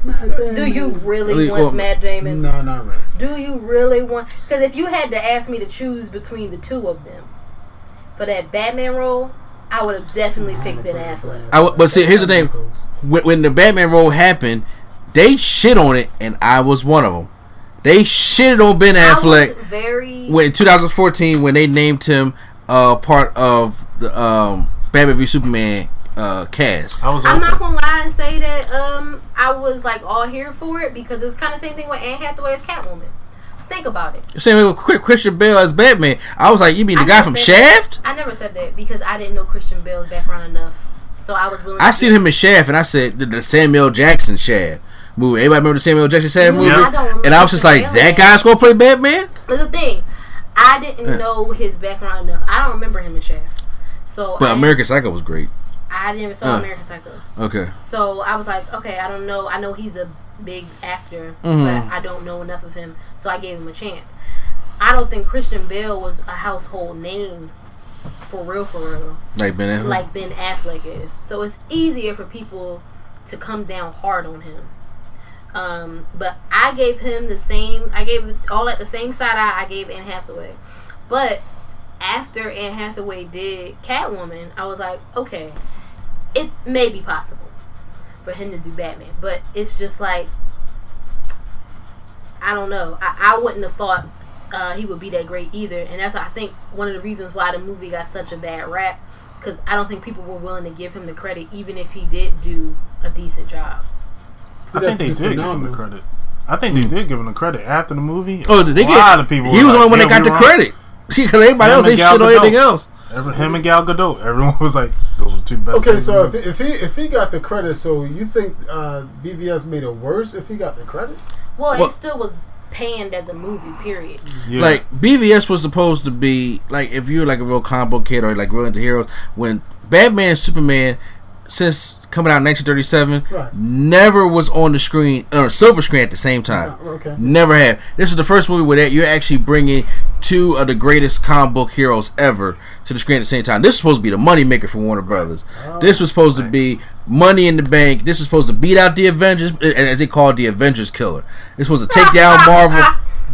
do you really want Matt Damon? No, not really. Do you really want? Because if you had to ask me to choose between the two of them for that Batman role, I would have definitely picked Ben Affleck. But see, here's the thing. When the Batman role happened, they shit on it, and I was one of them. They shitted on Ben Affleck in 2014 when they named him part of the Batman v Superman cast. I'm not going to lie and say that I was all here for it because it was kind of the same thing with Anne Hathaway as Catwoman. Think about it. Same way with Christian Bale as Batman. I was like, you mean the guy from Shaft? I never said that because I didn't know Christian Bale's background enough. So I was willing. I seen him in Shaft, and I said the Samuel Jackson Shaft movie. Everybody remember the Samuel Jackson Shaft movie? I don't remember. And I was just like, that guy's gonna play Batman? But the thing, I didn't know his background enough. I don't remember him in Shaft. So, but American Psycho was great. I didn't even saw American Psycho. Okay. So I was like, okay, I don't know. I know he's a big actor, but I don't know enough of him, so I gave him a chance. I don't think Christian Bale was a household name for real like Ben Affleck is, so it's easier for people to come down hard on him, but I gave him the same side eye I gave Anne Hathaway. But after Anne Hathaway did Catwoman, I was like, okay, it may be possible for him to do Batman, but it's just like, I don't know. I wouldn't have thought he would be that great either, and that's I think one of the reasons why the movie got such a bad rap, because I don't think people were willing to give him the credit, even if he did do a decent job. I think they did give him the credit. I think they did give him the credit after the movie. Oh, did they get a lot of people? He was the only one that got the credit because everybody else ain't shit on anything else. Him and Gal Gadot, everyone was like, "Those are two best." Okay, so if he got the credit, so you think BVS made it worse if he got the credit? Well, it still was panned as a movie. Period. Yeah. Like BVS was supposed to be like, if you're like a real combo kid or like real into heroes, when Batman, Superman, since coming out in 1937, never was on the screen or silver screen at the same time. Okay. Never had. This is the first movie where that you're actually bringing two of the greatest comic book heroes ever to the screen at the same time. This was supposed to be the money maker for Warner Brothers. This was supposed to be money in the bank. This was supposed to beat out the Avengers, as they called the Avengers killer. This was supposed to take down Marvel.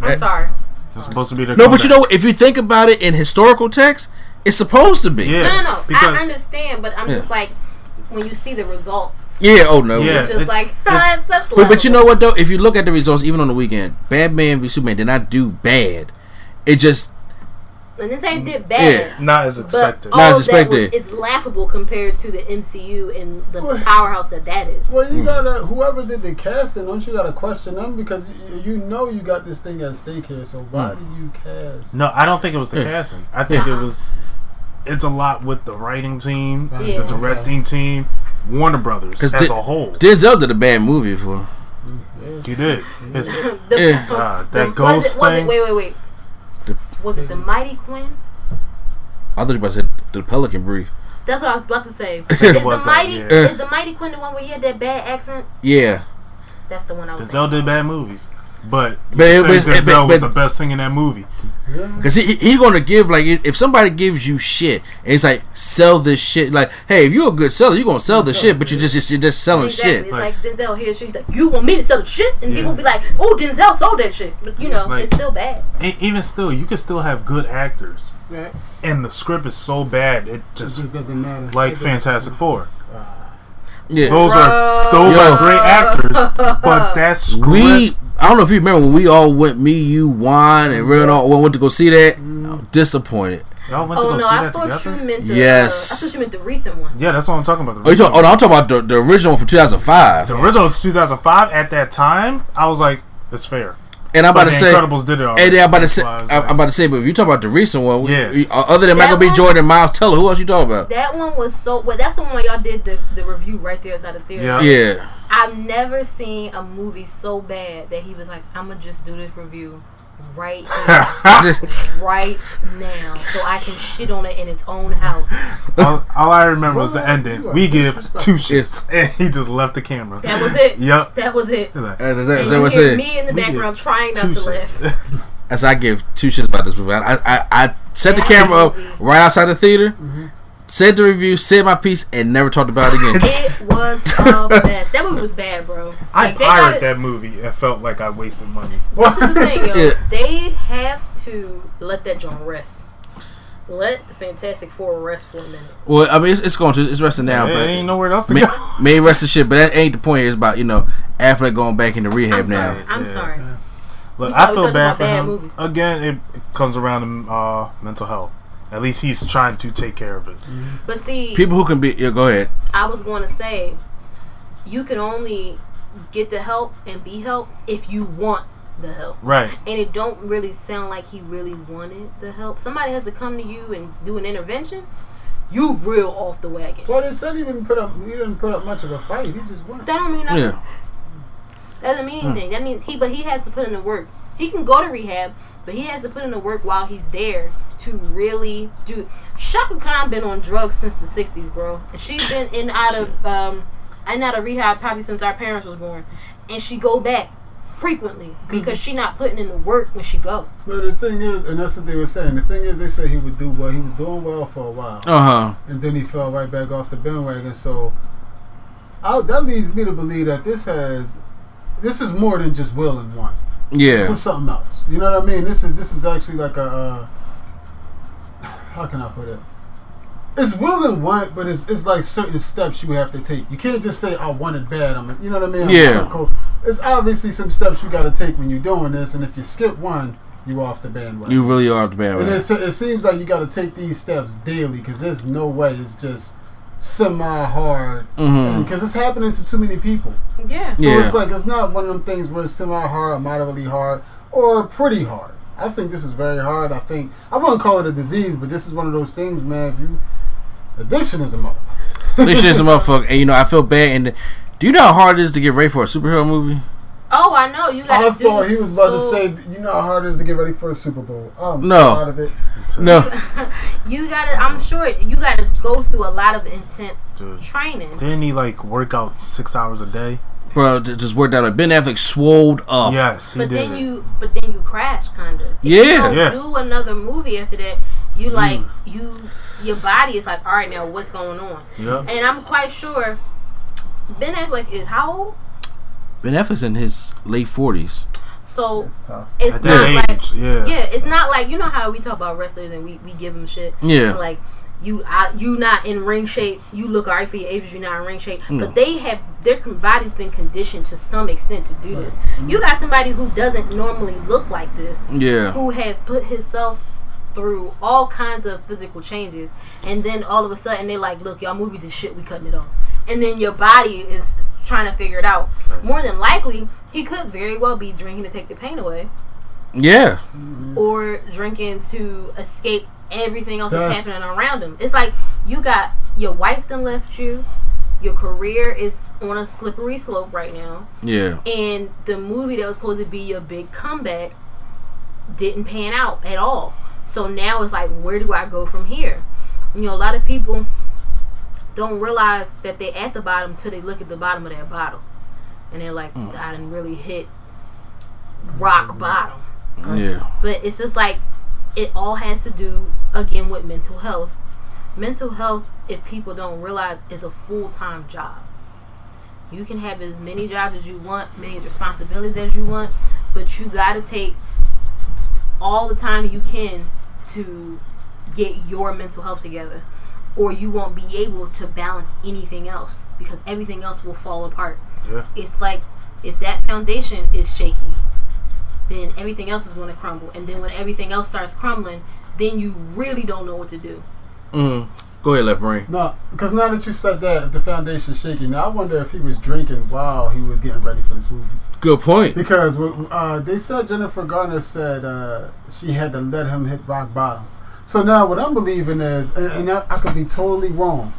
I'm sorry. It's supposed to be the comeback. But you know, if you think about it in historical text, it's supposed to be. Yeah. No. I understand, but I'm just like, when you see the results, it's just but you know what though, if you look at the results, even on the weekend, Batman v Superman did not do bad. It just Wrestling. This ain't did bad. Yeah, not as expected. But not as expected. It's laughable compared to the MCU and the powerhouse that that is. Well, you gotta, whoever did the casting, don't you gotta question them? Because you know you got this thing at stake here, so why do you cast? No, I don't think it was the casting. I think it was, it's a lot with the writing team, the directing team, Warner Brothers as a whole. Denzel did a bad movie for He did. That ghost thing. Wait. Was it the Mighty Quinn? I thought you were about to say the Pelican Brief. That's what I was about to say. Is the Mighty Quinn the one where he had that bad accent? Yeah. That's the one I was saying. Denzel did bad movies. But Denzel was the best thing in that movie. Because he going to give, like, if somebody gives you shit, and it's like, sell this shit. Like, hey, if you're a good seller, you're going to sell the shit, but you're just selling shit. It's like Denzel hears shit. He's like, you want me to sell the shit? And people be like, oh, Denzel sold that shit. But, you know, it's still bad. Even still, you can still have good actors. Right. And the script is so bad, it just doesn't matter. Like Fantastic Four. Yeah. Those are great actors, but that script... I don't know if you remember when we all went, me, you, Juan, and Ren all went to go see that. I'm disappointed. Y'all went to go see that together? Oh, no, I thought you meant the... Yes. I thought you meant the recent one. Yeah, that's what I'm talking about. I'm talking about the original one from 2005. The original was 2005. At that time, I was like, it's fair. And Incredibles did it all. And I'm about to say, but if you talk about the recent one, other than Michael B. Jordan and Miles Teller, who else you talking about? That one was so... Well, that's the one where y'all did the review right there outside the theater. Yeah. I've never seen a movie so bad that he was like, I'm going to just do this review right now. So I can shit on it in its own house. All I remember was the ending. We give two shits. And he just left the camera. That was it. Yep. That was it. And me in the background trying not to laugh. As I give two shits about this movie. I set the camera up right outside the theater. Mm-hmm. Said the review, said my piece, and never talked about it again. It was a mess. That movie was bad, bro. I pirated that movie and felt like I wasted money. This is the thing, yo. Yeah. They have to let that joint rest. Let the Fantastic Four rest for a minute. Well, I mean, it's going to. It's resting now. But ain't nowhere else to go. May rest and shit, but that ain't the point. It's about, you know, Affleck going back into rehab now. I'm sorry. Yeah. Look, I feel bad for him. Movies. Again, it comes around to mental health. At least he's trying to take care of it. But see, people who can be... Yeah, go ahead. I was going to say, you can only get the help and be helped if you want the help. Right. And it don't really sound like he really wanted the help. Somebody has to come to you and do an intervention. You real off the wagon. Well, they said he didn't put up much of a fight. He just won. That don't mean nothing. Yeah. That doesn't mean anything. That means he has to put in the work. He can go to rehab, but he has to put in the work while he's there to really do. Shaka Khan been on drugs since the 60s, bro. And she's been in out of rehab probably since our parents was born. And she go back frequently because she not putting in the work when she go. But the thing is, and that's what they were saying, the thing is they said he would do well. He was doing well for a while. And then he fell right back off the bandwagon. So that leads me to believe that this is more than just will and want. Yeah. For something else. You know what I mean? This is actually like a how can I put it? It's will and want, but it's like certain steps you have to take. You can't just say I want it bad. You know what I mean? Yeah. It's obviously some steps you got to take when you're doing this, and if you skip one, you off the bandwagon. You really are off the bandwagon. And it seems like you got to take these steps daily because there's no way it's just semi-hard because it's happening to too many people. Yeah. So it's like it's not one of them things where it's semi-hard, moderately hard, or pretty hard. I think this is very hard. I wouldn't call it a disease, but this is one of those things, man. Addiction is a motherfucker. Addiction is a motherfucker, and you know I feel bad. And do you know how hard it is to get ready for a superhero movie? Oh, I know. You got. I thought he was about to say, you know how hard it is to get ready for a Super Bowl. I'm so out of it. No. You gotta. I'm sure you gotta go through a lot of intense training. Didn't he work out 6 hours a day? Bro, just worked out. Ben Affleck swolled up. Yes, he did. But then you crash, kinda. If you don't do another movie after that. Your body is like, all right, now what's going on? Yeah. And I'm quite sure Ben Affleck is how old? Ben Affleck's in his late 40s. So it's not age, like it's not like, you know how we talk about wrestlers and we give them shit. Yeah. Like. You not in ring shape. You look alright for your age, you're not in ring shape. Mm. But their body's been conditioned to some extent to do this. You got somebody who doesn't normally look like this. Yeah. Who has put himself through all kinds of physical changes, and then all of a sudden they're like, look, y'all movies is shit, we cutting it off. And then your body is trying to figure it out. More than likely, he could very well be drinking to take the pain away. Yeah. Or drinking to escape everything else that's happening around him. It's like, you got your wife done left you, your career is on a slippery slope right now. Yeah. And the movie that was supposed to be your big comeback didn't pan out at all. So now it's like, where do I go from here? You know, a lot of people don't realize that they're at the bottom until they look at the bottom of their bottle. And they're like, I didn't really hit rock bottom. Yeah. But it's just like, it all has to do, again, with mental health. Mental health, if people don't realize, is a full-time job. You can have as many jobs as you want, many responsibilities as you want, but you got to take all the time you can to get your mental health together, or you won't be able to balance anything else, because everything else will fall apart. Yeah. It's like, if that foundation is shaky, then everything else is going to crumble. And then when everything else starts crumbling, then you really don't know what to do. Go ahead, Left Brain. No, because now that you said that, the foundation's shaky. Now, I wonder if he was drinking while he was getting ready for this movie. Good point. Because they said, Jennifer Garner said she had to let him hit rock bottom. So now what I'm believing is, and I could be totally wrong,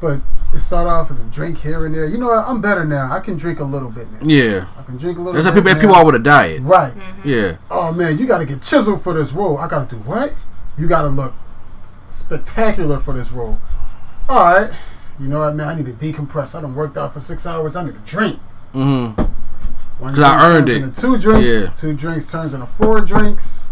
but it started off as a drink here and there. You know what? I'm better now. I can drink a little bit now. Yeah. I can drink a little bit. That's how people are with a diet. Right. Mm-hmm. Yeah. Oh, man, you got to get chiseled for this role. I got to do what? You got to look spectacular for this role. All right. You know what, man? I need to decompress. I done worked out for 6 hours. I need to drink. Mm-hmm. Because I earned it. Two drinks. Yeah. Two drinks turns into 4 drinks.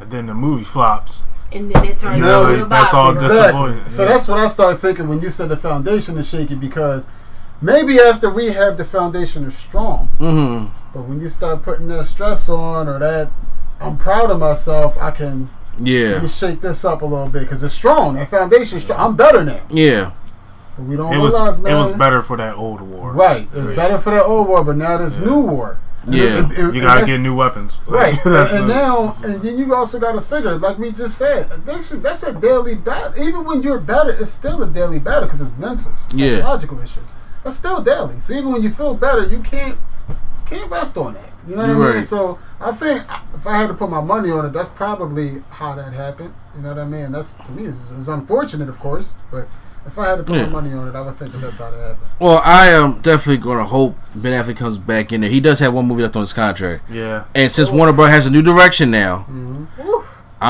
And then the movie flops. And then it turns out that's all disappointing. Exactly. So that's what I started thinking when you said the foundation is shaky, because maybe after rehab the foundation is strong. Mm-hmm. But when you start putting that stress on, or that I'm proud of myself, I can shake this up a little bit, because it's strong. That foundation is strong. I'm better now. Yeah. But we don't realize, man. It was better for that old war. Right. It was better for that old war, but now this new war. Yeah, you gotta get new weapons, right? And then you also gotta figure, like we just said, addiction. That's a daily battle. Even when you're better, it's still a daily battle, because it's mental, it's a psychological issue. It's still daily. So even when you feel better, you can't rest on that. You know what I mean? So I think if I had to put my money on it, that's probably how that happened. You know what I mean? That's, to me, is unfortunate, of course, but. If I had to put my money on it, I would think that's how it happened. Well, I am definitely going to hope Ben Affleck comes back in there. He does have one movie left on his contract. Yeah. And since Warner Bros. Has a new direction now, I'm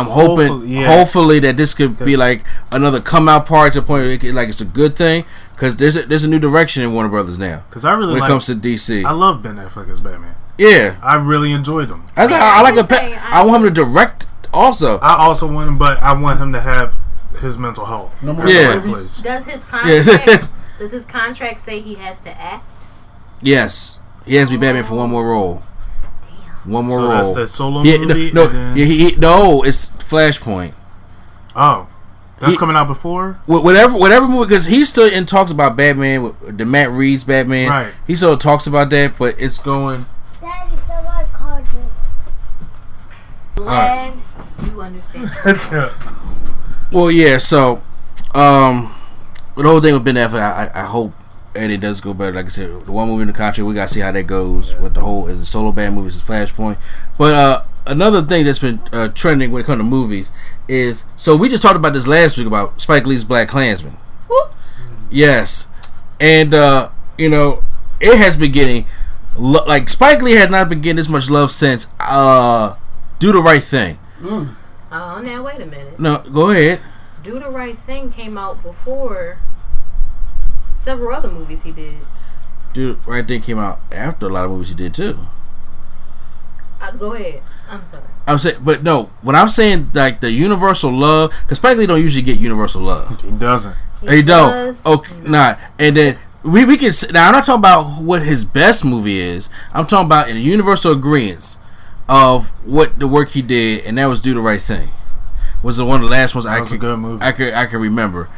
hoping, hopefully, that this could be like another come-out part, to the point where it's a good thing. Because there's a new direction in Warner Brothers now. Because I really when it comes to DC. I love Ben Affleck as Batman. Yeah. I really enjoyed him. I want him to direct also. I also want him, but I want him to have his mental health. No more place. Does his contract say he has to act? Yes, he has to be Batman for one more role. Damn. One more role. So that's that solo movie. No, it's Flashpoint. Oh, that's coming out before whatever movie, because he's still in talks about Batman with the Matt Reeves Batman. Right. He still talks about that, but it's going. Daddy, somebody called you. Glad you understand. Well, yeah, so the whole thing with Ben Affleck, I hope Eddie does go better. Like I said, the one movie in the contract, we got to see how that goes with the whole solo bad movies, Flashpoint. But another thing that's been trending when it comes to movies is, so we just talked about this last week about Spike Lee's BlacKkKlansman. Yes. And, it has been getting, Spike Lee has not been getting this much love since Do the Right Thing. Oh, now wait a minute. No, go ahead. Do the Right Thing came out before several other movies he did. Do the Right Thing came out after a lot of movies he did too. Go ahead. I'm sorry. I'm saying, but no, when I'm saying like the universal love, because Spike Lee don't usually get universal love. He doesn't. He don't. Okay, not. And then we can now. I'm not talking about what his best movie is. I'm talking about in universal agreement of what the work he did, and that was Do the Right Thing. Was the one of the last ones I could remember.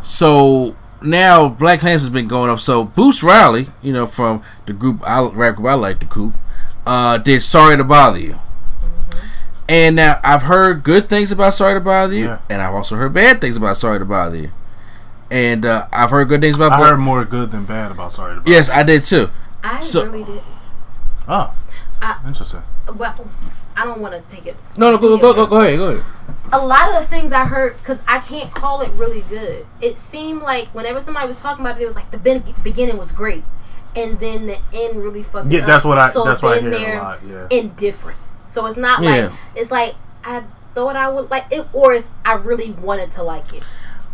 So now BlacKkKlansman has been going up. So Boots Riley, from the rap group I like, the Coop, did Sorry to Bother You. And now I've heard good things about Sorry to Bother You, yeah. And I've also heard bad things about Sorry to Bother You. And I've heard good things about. I heard more good than bad about Sorry to Bother You. Yes, I did too. Really did. Oh, interesting. Well, I don't want to take it. No, go ahead. A lot of the things I heard, because I can't call it really good. It seemed like whenever somebody was talking about it, it was like the beginning was great, and then the end really fucked up. That's what I hear a lot. Yeah. Indifferent. So it's not like it's like I thought I would like it, or it's, I really wanted to like it.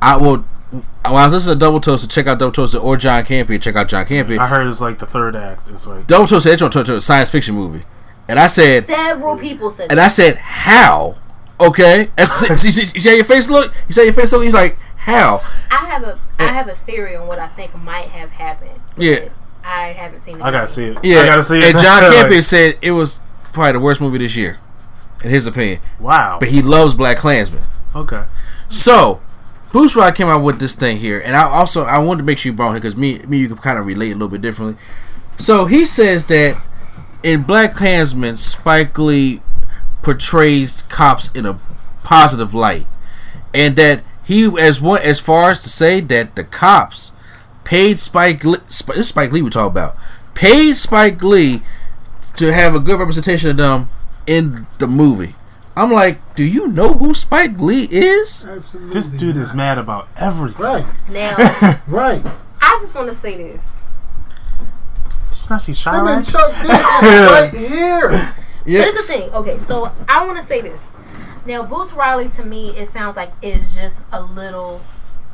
I will. When I was listening to Double Toast, check out Double Toast or John Campy. Check out John Campy. I heard it's like the third act. It's like Double Toast. It's a science fiction movie, and I said several people said. And that. I said how? Okay, you see how your face look. You see your face look. He's like how? I have a theory on what I think might have happened. Yeah, I haven't seen it. I gotta see it. Yeah, I gotta see it. And John Campy said it was probably the worst movie this year, in his opinion. Wow. But he loves BlacKkKlansman. Okay. So, Boots Riley came out with this thing here, and I wanted to make sure you brought him because me you can kind of relate a little bit differently. So he says that in BlacKkKlansman, Spike Lee portrays cops in a positive light, and that he as far as to say that the cops paid Spike Lee. This is Spike Lee we talk about. Paid Spike Lee to have a good representation of them in the movie. I'm like, do you know who Spike Lee is? Absolutely. This dude is mad about everything. Right. Now. Right. I just want to say this. Did you not see Shy Ryan? Right here. Yes. Here's the thing. Okay, so I want to say this. Now, Boots Riley, to me, it sounds like is just a little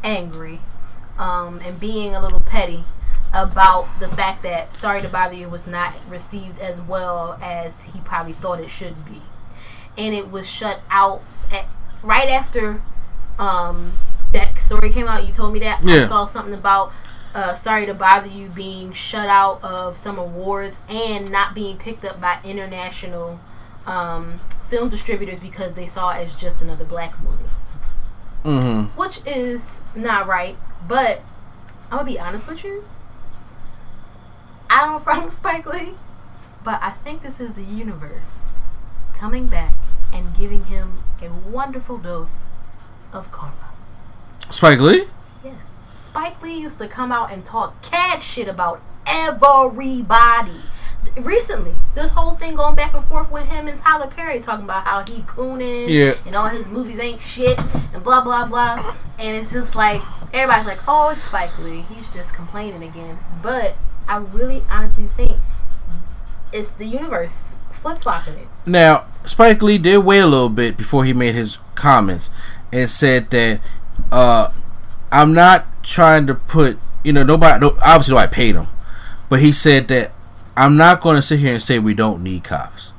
angry and being a little petty about the fact that Sorry to Bother You was not received as well as he probably thought it should be. And it was shut out right after that story came out. You told me that. Yeah. I saw something about Sorry to Bother You being shut out of some awards and not being picked up by international film distributors because they saw it as just another black movie. Mm-hmm. Which is not right. But I'm going to be honest with you. I don't have a problem with Spike Lee, but I think this is the universe coming back and giving him a wonderful dose of karma. Spike Lee? Yes. Spike Lee used to come out and talk cat shit about everybody. Recently, this whole thing going back and forth with him and Tyler Perry talking about how he cooning and all his movies ain't shit and blah, blah, blah. And it's just like, everybody's like, oh, it's Spike Lee. He's just complaining again. But I really honestly think it's the universe flip-flopping it. Now, Spike Lee did wait a little bit before he made his comments and said that I'm not trying to put, obviously nobody paid him, but he said that I'm not going to sit here and say we don't need cops.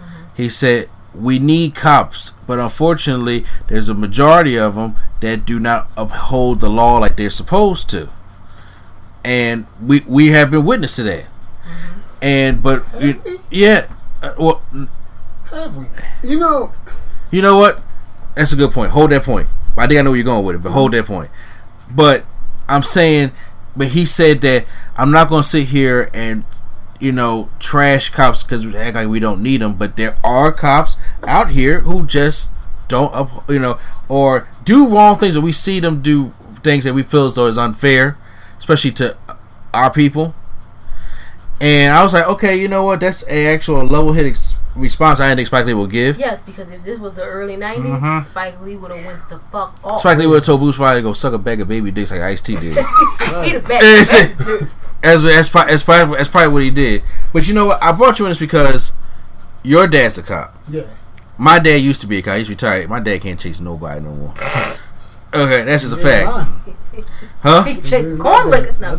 Mm-hmm. He said we need cops, but unfortunately there's a majority of them that do not uphold the law like they're supposed to. And we have been witness to that. Mm-hmm. You know what? That's a good point. Hold that point. I think I know where you're going with it, but hold that point. But I'm saying, but he said that I'm not going to sit here and trash cops because we act like we don't need them. But there are cops out here who just don't or do wrong things, and we see them do things that we feel as though is unfair, especially to our people. And I was like, okay, you know what? That's an actual level-headed response I didn't think Spike Lee would give. Yes, because if this was the early 90s, mm-hmm, Spike Lee would have went the fuck off. Spike Lee would have told Boots Riley to go suck a bag of baby dicks like Ice-T did. That's probably what he did. But you know what? I brought you in this because your dad's a cop. Yeah. My dad used to be a cop. He's retired. My dad can't chase nobody no more. Okay, that's just a fact. Huh? He chased cornbreakers now.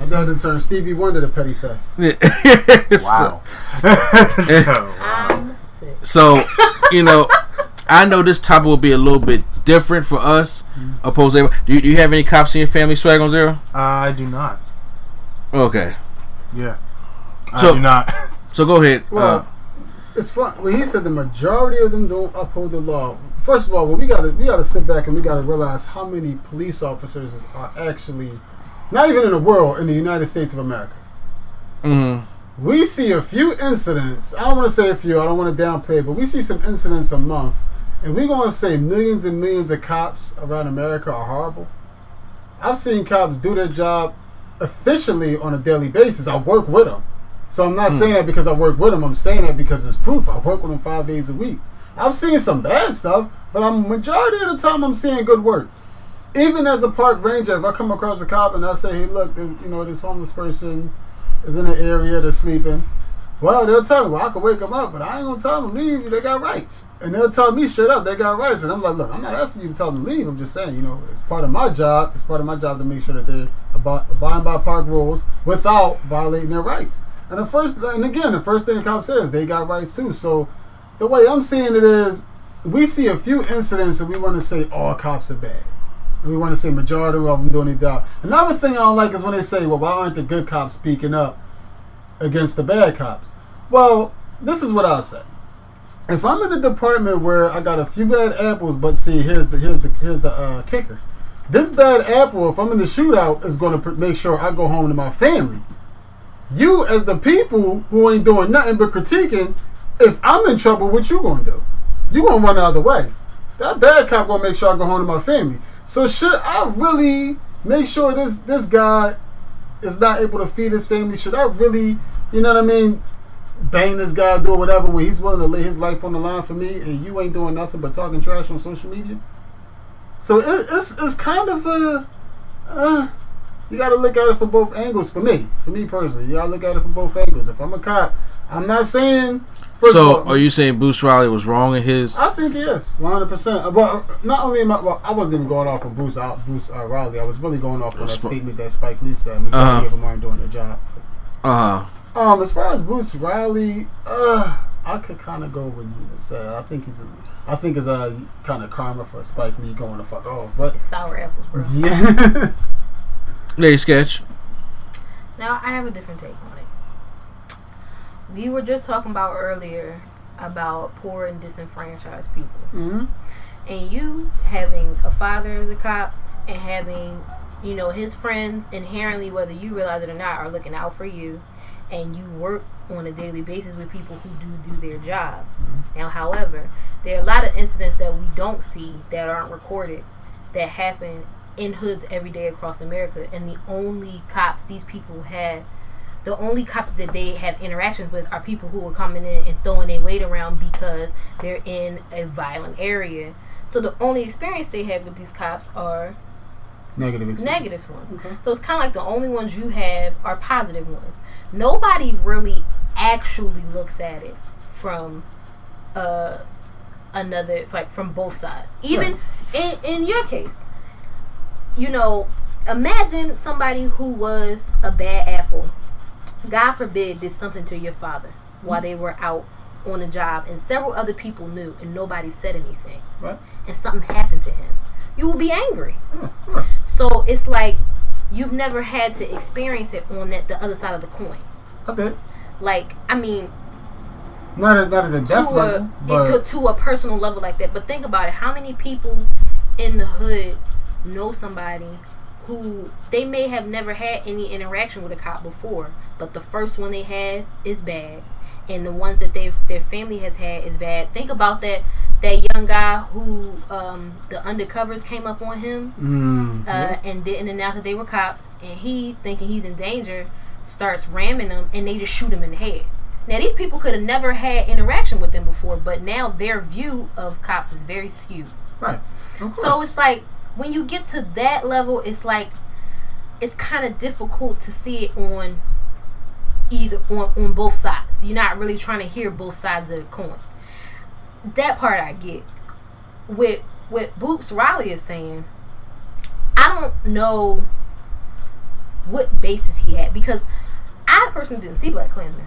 I'm going to turn Stevie Wonder to petty theft. Wow. I'm sick. So, I know this topic will be a little bit different for us. Opposed to everybody. Do you have any cops in your family, Swag on Zero? I do not. Okay. Yeah. I do not. So go ahead. Well, it's fun. When he said the majority of them don't uphold the law. First of all, we gotta sit back and we gotta realize how many police officers are actually not even in the world, in the United States of America. Mm-hmm. we see a few incidents. I don't want to say a few. I don't want to downplay it, but we see some incidents a month. And we're going to say millions and millions of cops around America are horrible. I've seen cops do their job efficiently on a daily basis. I work with them. So I'm not saying that because I work with them. I'm saying that because it's proof. I work with them 5 days a week. I've seen some bad stuff, but I'm majority of the time I'm seeing good work. Even as a park ranger, if I come across a cop and I say, hey, look, you know, this homeless person is in the area, they're sleeping. Well, they'll tell me, well, I can wake them up, but I ain't going to tell them to leave you. They got rights. And they'll tell me straight up, they got rights. And I'm like, look, I'm not asking you to tell them to leave. I'm just saying, you know, it's part of my job. It's part of my job to make sure that they're abiding by park rules without violating their rights. And the first thing the cop says, they got rights too. So the way I'm seeing it is, we see a few incidents and we want to say all cops are bad. And we want to say majority of them doing their job. Another thing I don't like is when they say, well, why aren't the good cops speaking up against the bad cops? Well, this is what I'll say. If I'm in a department where I got a few bad apples, but see, here's the kicker. This bad apple, if I'm in the shootout, is going to make sure I go home to my family. You, as the people who ain't doing nothing but critiquing, if I'm in trouble, what you going to do? You going to run the other way. That bad cop going to make sure I go home to my family. So should I really make sure this guy is not able to feed his family? Should I really, you know what I mean, bang this guy, do whatever, where he's willing to lay his life on the line for me and you ain't doing nothing but talking trash on social media? So it's kind of a... you got to look at it from both angles for me. For me personally, you got to look at it from both angles. If I'm a cop, I'm not saying... So, are you saying Boots Riley was wrong in his... I think he is, 100%. But not only am I... Well, I wasn't even going off on Boots Riley. I was really going off on that statement that Spike Lee said. I mean, everyone aren't doing their job. Uh-huh. As far as Boots Riley, I could kind of go with you and say I think it's a kind of karma for Spike Lee going to fuck off. But it's sour apples, bro. Yeah. Hey, Sketch. Now, I have a different take on it. We were just talking about earlier about poor and disenfranchised people. Mm-hmm. And you having a father as a cop and having, you know, his friends inherently, whether you realize it or not, are looking out for you. And you work on a daily basis with people who do their job. Mm-hmm. Now, however, there are a lot of incidents that we don't see that aren't recorded that happen in hoods every day across America. And the only cops these people have... The only cops that they have interactions with are people who are coming in and throwing their weight around because they're in a violent area. So the only experience they have with these cops are negative ones. Okay. So it's kind of like the only ones you have are positive ones. Nobody really actually looks at it from another, like from both sides. Even right. in your case, you know, imagine somebody who was a bad apple. God forbid, did something to your father while they were out on a job and several other people knew and nobody said anything. Right. And something happened to him. You will be angry. Yeah, so it's like you've never had to experience it on the other side of the coin. Okay. Like, I mean... Not at a death level. To a personal level like that. But think about it. How many people in the hood know somebody who they may have never had any interaction with a cop before, but the first one they had is bad, and the ones that their family has had is bad. Think about that young guy who the undercovers came up on him and didn't announce that they were cops, and he, thinking he's in danger, starts ramming them, and they just shoot him in the head. Now, these people could have never had interaction with them before, but now their view of cops is very skewed. Right. So it's like, when you get to that level, it's like it's kind of difficult to see it on either on both sides. You're not really trying to hear both sides of the coin. That part I get. With what Boots Riley is saying, I don't know what basis he had, because I personally didn't see BlacKkKlansman.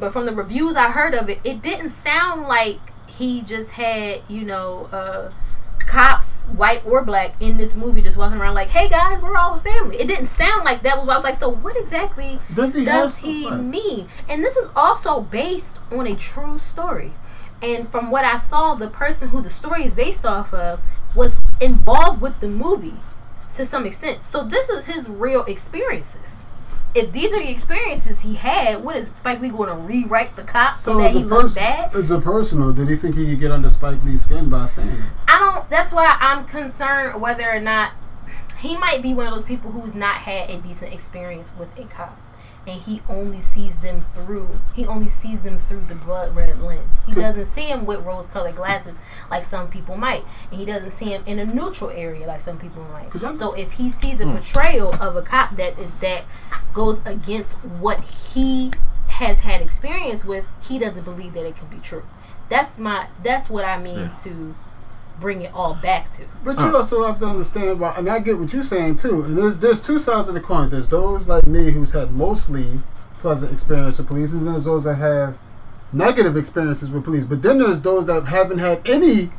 But from the reviews I heard of it, it didn't sound like he just had, you know, cops, white or black, in this movie just walking around like, hey guys, we're all a family. It didn't sound like that was what I was like, so what exactly does he mean? And this is also based on a true story. And from what I saw, the person who the story is based off of was involved with the movie to some extent. So this is his real experiences. if these are the experiences he had, what is Spike Lee going to rewrite the cop so that he looks bad? Is it personal? Did he think he could get under Spike Lee's skin by saying it? I don't. That's why I'm concerned whether or not he might be one of those people who's not had a decent experience with a cop, and he only sees them through. He only sees them through the blood red lens. He doesn't see them with rose-colored glasses like some people might, and he doesn't see them in a neutral area like some people might. So if he sees a portrayal of a cop that is, that goes against what he has had experience with, he doesn't believe that it can be true. That's what I mean to bring it all back to. But you also have to understand why, and I get what you're saying too, and there's two sides of the coin. There's those like me who's had mostly pleasant experience with police, and there's those that have negative experiences with police. But then there's those that haven't had any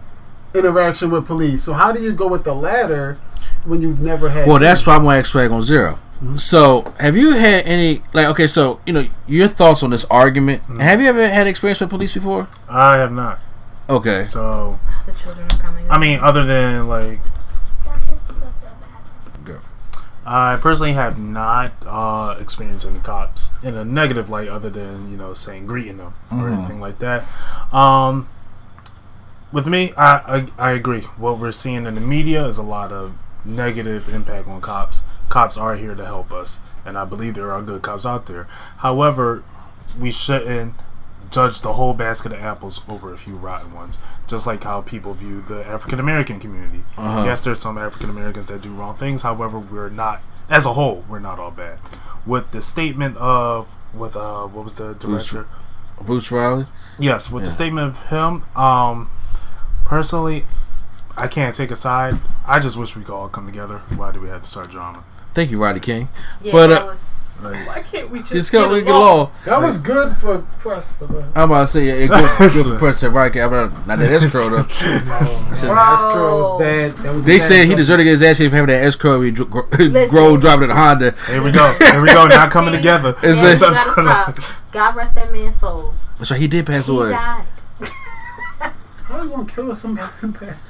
interaction with police. So how do you go with the latter when you've never had? Well, that's why I'm gonna ask Swag on Zero. Mm-hmm. So, have you had any, like, okay, so, you know, your thoughts on this argument. Mm-hmm. Have you ever had experience with police before? I have not. Okay. So, the children are coming. I mean, other than, like, I personally have not experienced any cops in a negative light other than, you know, saying greeting them or anything like that. With me, I agree. What we're seeing in the media is a lot of negative impact on cops. Cops are here to help us, and I believe there are good cops out there. However, we shouldn't judge the whole basket of apples over a few rotten ones, just like how people view the African-American community. Yes, there's some African-Americans that do wrong things. However, we're not, as a whole, we're not all bad. With the statement of, with what was the director? Boots Riley? Yes, with the statement of him, personally, I can't take a side. I just wish we could all come together. Why do we have to start drama? Thank you, Roddy King. Yeah, but like, why can't we just get along? That was good for press. I'm about to say it good for press. Right? Not that S curl though. S curl was bad. They said he deserved to get his ass kicked for having that S curl. He drove driving a Honda. Here we go. Here we go. Not coming together. God rest that man's soul. That's right. He did pass away. Died. How are you gonna kill somebody who passed?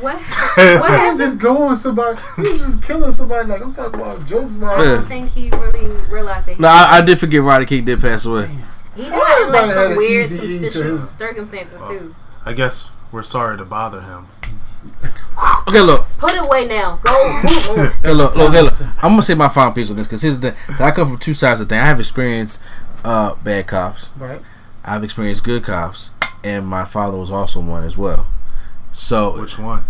What happened? Just going somebody, he's just killing somebody. Like, I'm talking about jokes, man. I don't think he really realized that. No, I did forget Roddy King did pass away. Damn. He died in like some weird, suspicious circumstances too. I guess we're sorry to bother him. Okay, look. Put it away now. Go. Hey, look. I'm gonna say my final piece on this because here's the thing. I come from two sides of the thing. I have experienced bad cops. Right. I've experienced good cops, and my father was also one as well. So which one?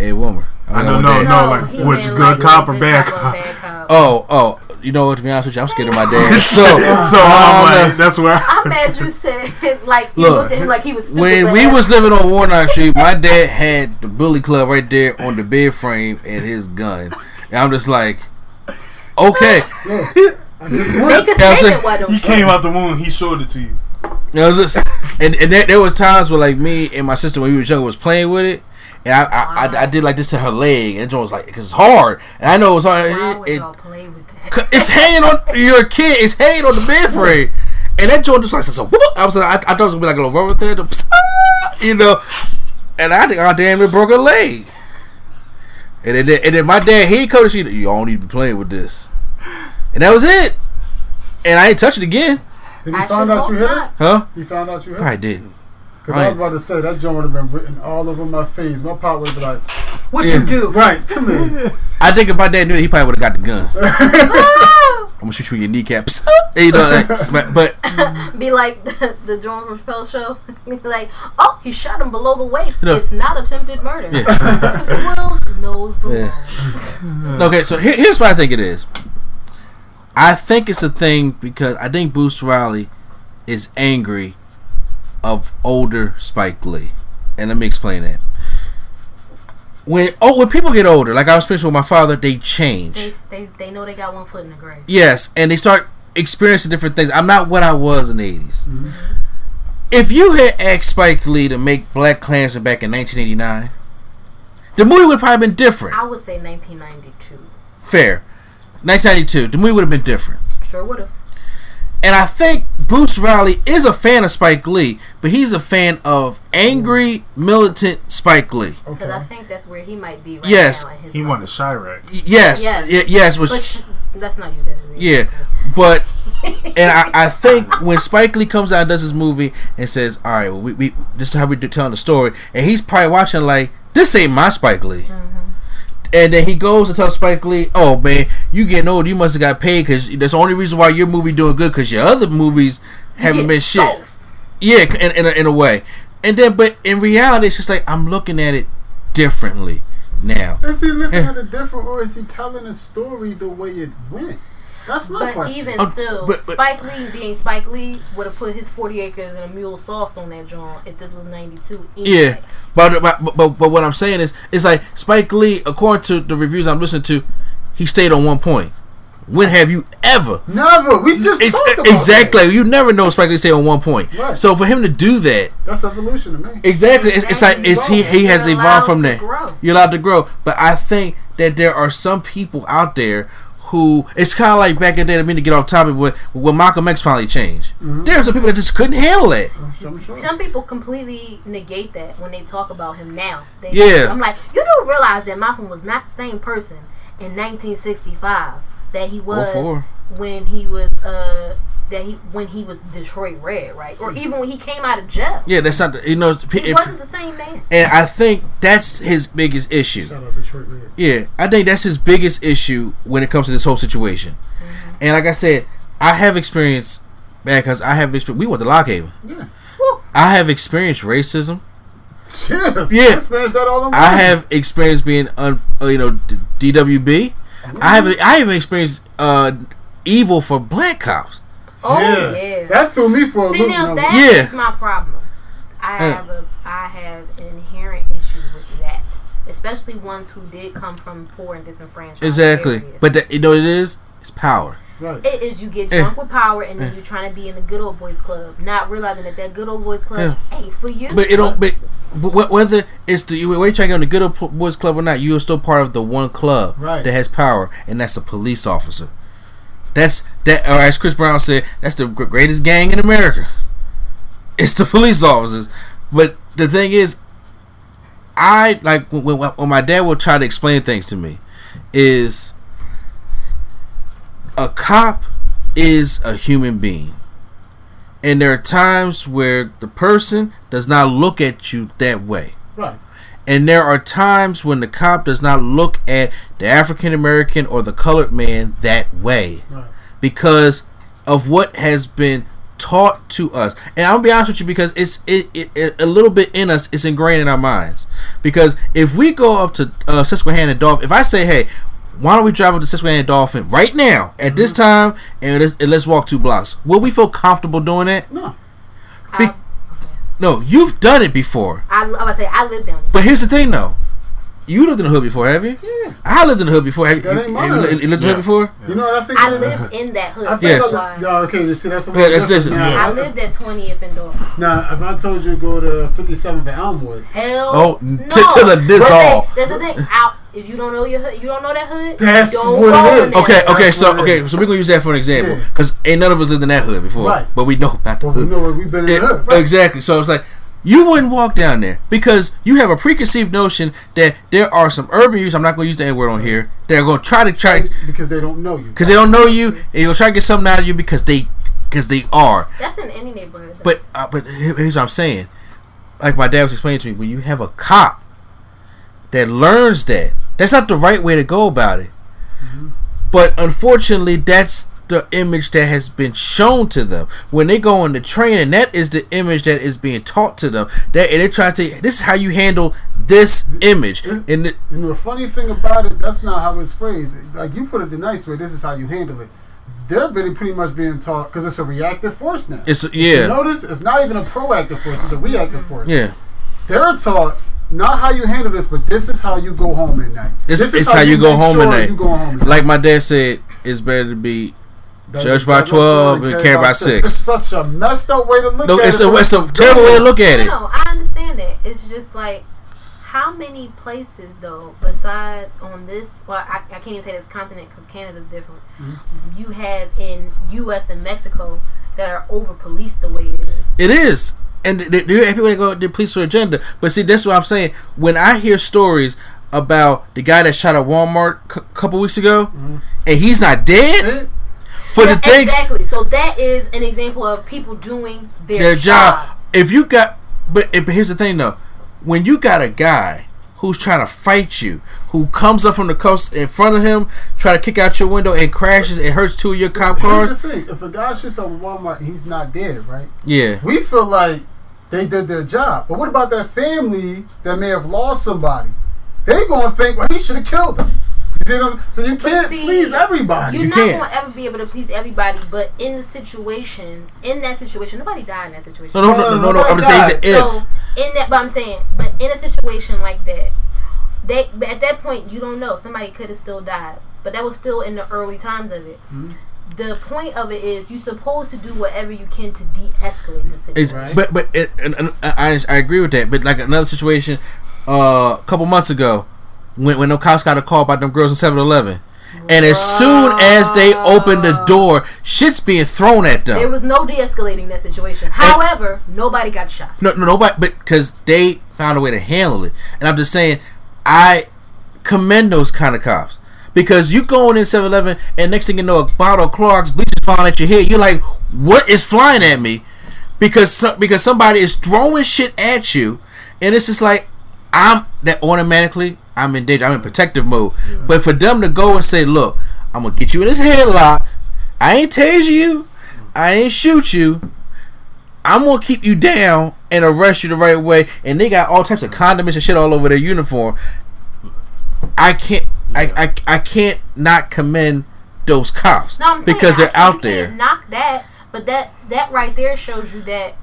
A woman. No. Like, which good cop or bad cop? Oh. You know what? To be honest with you, I'm scared of my dad. So I'm like, that's where I'm mad. You said like you looked at him like he was stupid. When we was living on Warnock Street, my dad had the Billy Club right there on the bed frame and his gun, and I'm just like, okay. He came out the womb. He showed it to you. It was just, and there was times where like me and my sister when we were younger was playing with it, and I did like this to her leg, and John was like, "Cause it's hard," and I know it was hard. Why would y'all play with that? It's hanging on your kid. It's hanging on the bed frame, and that John just like, "So whoop!" I was like, I thought it was gonna be like a little rubber thing, you know, and I think I damn near broke her leg, and then my dad he coached me. You all need to be playing with this, and that was it, and I ain't touch it again. And you found out you hit her? Huh? You found out you hit her? I didn't. Because I was about to say, that joint would have been written all over my face. My pop would be like, what you do? Right, come here. I think if my dad knew it, he probably would have got the gun. I'm going to shoot you in your kneecaps. You know, like, but be like the joint from Spell Show. Be like, oh, he shot him below the waist. You know, it's not attempted murder. Yeah. Will knows the law. Okay, so here's what I think it is. I think it's a thing because I think Boots Riley is angry of older Spike Lee. And let me explain that. When people get older, like I was speaking with my father, they change. They know they got one foot in the grave. Yes, and they start experiencing different things. I'm not what I was in the 80s. Mm-hmm. If you had asked Spike Lee to make BlacKkKlansman back in 1989, the movie would have probably been different. I would say 1992. Fair. 1992, the movie would have been different. Sure would have. And I think Boots Riley is a fan of Spike Lee, but he's a fan of angry, militant Spike Lee. Because I think that's where he might be right now. Yes, he wanted Chirac. Yes. But Let's not use that as an example. Yeah, but and I think when Spike Lee comes out and does his movie and says, all right, well, we this is how we do telling the story, and he's probably watching like, this ain't my Spike Lee. Mm-hmm. And then he goes and tells Spike Lee, oh man, you getting old, you must have got paid, because that's the only reason why your movie doing good, because your other movies haven't been shit. Yeah, in a way. And then, but in reality, it's just like, I'm looking at it differently now. Is he looking at it different, or is he telling a story the way it went? That's my question. Even still, but Spike Lee being Spike Lee would have put his 40 acres and a mule sauce on that joint if this was 92. Anyway. Yeah, but what I'm saying is, it's like Spike Lee, according to the reviews I'm listening to, he stayed on one point. When have you ever? Never. We just talked about exactly. That. You never know Spike Lee stay on one point. Right. So for him to do that, that's evolution to me. Exactly. It's like he has evolved from that. You're allowed to grow, but I think that there are some people out there who, it's kind of like back in the day, I mean to get off topic, but when Malcolm X finally changed, mm-hmm. there are some people that just couldn't handle it. Some people completely negate that when they talk about him now. I'm like, you do realize that Malcolm was not the same person in 1965 that he was when he was when he was Detroit Red, right? Or even when he came out of jail. Yeah, that's not he wasn't the same man. And I think that's his biggest issue. Shout out Detroit Red. Yeah, I think that's his biggest issue when it comes to this whole situation. Mm-hmm. And like I said, I have experienced we went to Lockhaven. Yeah. Woo. I have experienced racism. Yeah. Yeah. I experienced that all the time. I have experienced being DWB. Mm-hmm. I haven't experienced evil for black cops. Oh yeah. That threw me for a loop. Now that is my problem. I have an inherent issue with that, especially ones who did come from poor and disenfranchised. Exactly, areas. But it's power. Right. It is, you get drunk with power, and then you're trying to be in the good old boys club, not realizing that good old boys club ain't for you. But it don't. But whether it's whether you're trying to get on the good old boys club or not, you are still part of the one club that has power, and that's a police officer. Or as Chris Brown said, that's the greatest gang in America. It's the police officers. But the thing is, I like when my dad will try to explain things to me, is a cop is a human being, and there are times where the person does not look at you that way. Right. And there are times when the cop does not look at the African American or the colored man that way, right, because of what has been taught to us. And I'll be honest with you, because it's a little bit in us, it's ingrained in our minds. Because if we go up to Susquehanna Dolphin, if I say, hey, why don't we drive up to Susquehanna Dolphin right now at this time and let's walk 2 blocks, will we feel comfortable doing that? No. No, you've done it before. I was about to say, I lived down there. But here's the thing, though. You lived in the hood before, have you? Yeah. I lived in the hood before. Have you? You lived in the hood before? Yes. You know what I think? I lived in that hood. Okay, see, that's something different. I lived at 20th and Door. Now, if I told you to go to 57th and Elmwood. Hell no. That's the thing. If you don't know your hood, you don't know that hood. That's what it is. Okay, so we're going to use that for an example. Because ain't none of us lived in that hood before. Right. But we know about the hood. We know where we've been in the hood. Exactly. So it's like, you wouldn't walk down there because you have a preconceived notion that there are some urban youths, I'm not going to use the N word on here, they're going to try because they don't know you. Because they don't know you, and they'll try to get something out of you because they are. That's in any neighborhood. But here's what I'm saying. Like my dad was explaining to me, when you have a cop that learns that, that's not the right way to go about it. Mm-hmm. But unfortunately, that's the image that has been shown to them when they go on the train, and that is the image that is being taught to them. They're trying to. This is how you handle this image. And the funny thing about it, that's not how it's phrased. Like you put it the nice way. This is how you handle it. They're pretty much being taught because it's a reactive force now. You notice it's not even a proactive force. It's a reactive force. Yeah. They're taught, not how you handle this, but this is how you go home at night. This is how you go home at night. Like my dad said, it's better to be judged by 12 and carried by 6. It's such a messed up way to look at it. It's a terrible way to look at it. No, I understand that. It's just like, how many places, though, besides on this, well, I can't even say this continent because Canada's different. Mm-hmm. You have in U.S. and Mexico that are over-policed the way it is. It is. And people that go to the police for agenda. But see, that's what I'm saying. When I hear stories about the guy that shot at Walmart a couple weeks ago, and he's not dead for the things. Exactly. So that is an example of people doing their job. If you got, but here's the thing though, when you got a guy who's trying to fight you, who comes up from the coast in front of him, try to kick out your window and crashes and hurts two of your cop cars. Here's the thing: if a guy shoots up at Walmart, he's not dead, right? Yeah. We feel like they did their job, but what about that family that may have lost somebody? They gonna think, well, he should have killed them. You know? So you can't please everybody. You're not gonna ever be able to please everybody, but in the situation, in that situation, nobody died in that situation. No. I'm just saying it's an if. So, but in a situation like that, they at that point you don't know. Somebody could have still died, but that was still in the early times of it. Mm-hmm. The point of it is you're supposed to do whatever you can to de-escalate the situation. Right? But I agree with that. But like another situation, a couple months ago, when the cops got a call about them girls in 7-Eleven. And as soon as they opened the door, shit's being thrown at them. There was no de-escalating that situation. However, nobody got shot. No, nobody, because they found a way to handle it. And I'm just saying, I commend those kind of cops. Because you going in 7-Eleven, and next thing you know, a bottle of Clorox bleach is flying at your head. You're like, what is flying at me? Because somebody is throwing shit at you, and it's just like, I'm in danger. I'm in protective mode. Yeah. But for them to go and say, look, I'm going to get you in this headlock. I ain't tase you. I ain't shoot you. I'm going to keep you down and arrest you the right way. And they got all types of condiments and shit all over their uniform. I can't not commend those cops because they're out there. Knock that, but that right there shows you that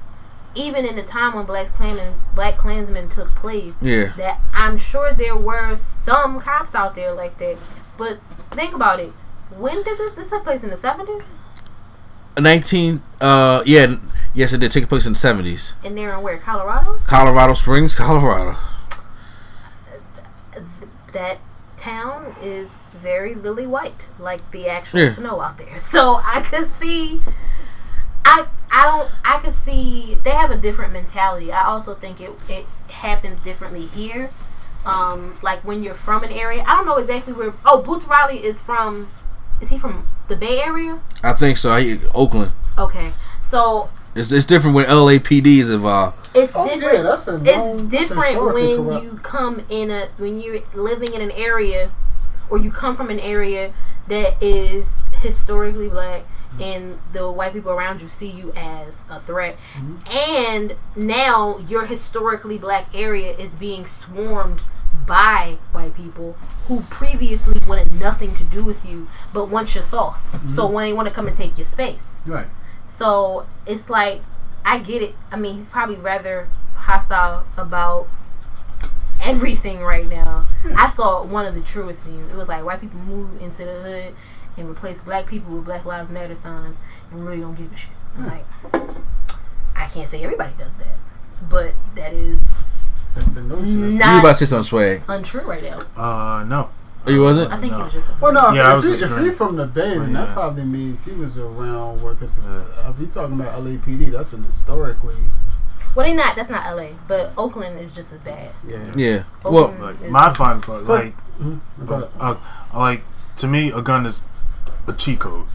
even in the time when BlacKkKlansman took place, that I'm sure there were some cops out there like that. But think about it. When did this took place in the 70s? 19 yes, it did take place in the 70s. And they're in where? Colorado? Colorado Springs, Colorado. That town is very lily white, like the actual snow out there. So I could see I could see they have a different mentality. I also think it happens differently here. Like when you're from an area, I don't know exactly where. Oh, Boots Riley is he from the Bay Area? I think so. Oakland. Okay, so it's different when LAPD is involved. Different. Yeah, that's you come when you're living in an area, or you come from an area that is historically black. And the white people around you see you as a threat. Mm-hmm. And now your historically black area is being swarmed by white people who previously wanted nothing to do with you but want your sauce. Mm-hmm. So when they want to come and take your space. Right. So it's like, I get it. I mean, he's probably rather hostile about everything right now. Mm-hmm. I saw one of the truest memes. It was like, white people move into the hood and replace black people with Black Lives Matter signs and really don't give a shit. Like, I can't say everybody does that, but that's the notion. You about to say something, Swag? Untrue right now. No. You wasn't? I think he was just a if he's from the Bay, then that probably means he was around where, because if you're talking about LAPD, that's an historically... Well, they not. That's not LA, but Oakland is just as bad. Yeah. Oakland to me, a gun is a cheat code.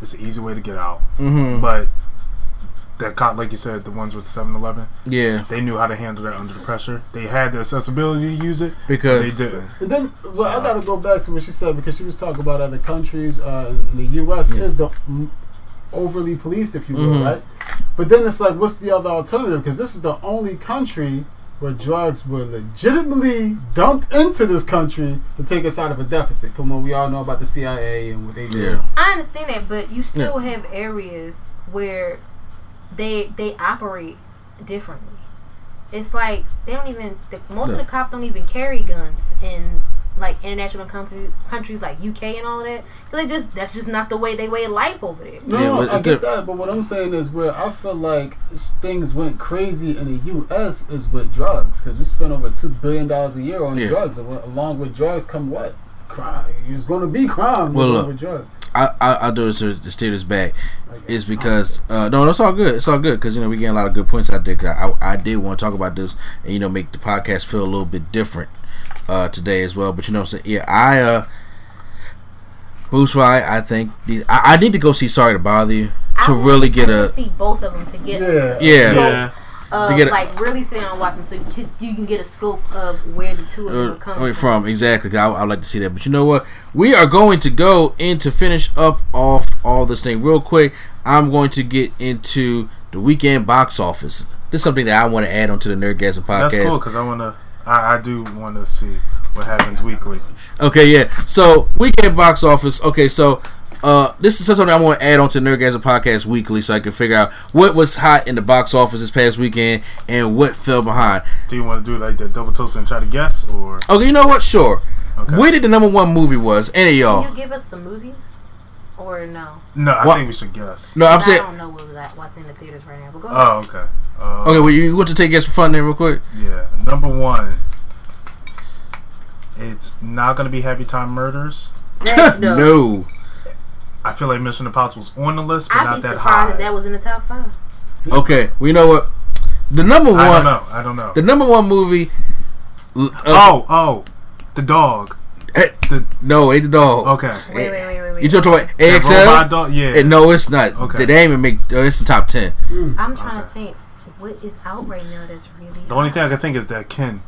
It's an easy way to get out. Mm-hmm. But that cop, like you said, the ones with 7-Eleven, they knew how to handle that under the pressure. They had the accessibility to use it, because they didn't. And then, I gotta go back to what she said, because she was talking about other countries. The U.S. is the overly policed, if you will, right? But then it's like, what's the other alternative? Because this is the only country where drugs were legitimately dumped into this country to take us out of a deficit. Come on, we all know about the CIA and what they do. Yeah. I understand that, but you still have areas where they operate differently. It's like they don't even most of the cops don't even carry guns in like international countries like UK and all of that. That's just not the way they weigh life over there. No, I get that, but what I'm saying is where I feel like things went crazy in the U.S. is with drugs, because we spend over $2 billion a year on drugs, and along with drugs come what? Crime. It's going to be crime with drugs. I'll do it to steer this back. It's because it's all good. It's all good, because we get a lot of good points out there. I did want to talk about this and make the podcast feel a little bit different. today as well. But you know what I'm saying? Yeah, Boots Riley, I think I need to go see Sorry to Bother You to really get a see both of them to get like really sit down and watch them so you can get a scope of where the two of them come from. Exactly. I'd like to see that. But you know what? We are going to go in to finish up off all this thing real quick. I'm going to get into the weekend box office. This is something that I want to add onto the Nerdgasm podcast. That's cool because I do want to see what happens weekly. Okay, yeah. So weekend box office. Okay, so this is something I want to add on to Nerdgasm Podcast Weekly, so I can figure out what was hot in the box office this past weekend and what fell behind. Do you want to do like the double toast and try to guess, or okay, you know what? Sure. Okay. Where did the number one movie was? Any of y'all? Can you give us the movies or no? No, I think we should guess. No, I'm saying I don't know what's in the theaters right now. But go ahead. Oh, okay. Okay, well, you want to take a guess for fun there, real quick? Yeah, number one. It's not going to be Happy Time Murders. No. I feel like Mission Impossible is on the list, but not that high. I'd be surprised that was in the top 5. Okay, well, you know what? The number one. I don't know. The number one movie. The dog. Ain't the dog. Okay. Wait. You talking about AXL? Dog? Yeah. No, it's not. Okay. They didn't even make. It's the top 10. I'm trying to think. What is out right now? That's really. The only thing I can think is that Ken.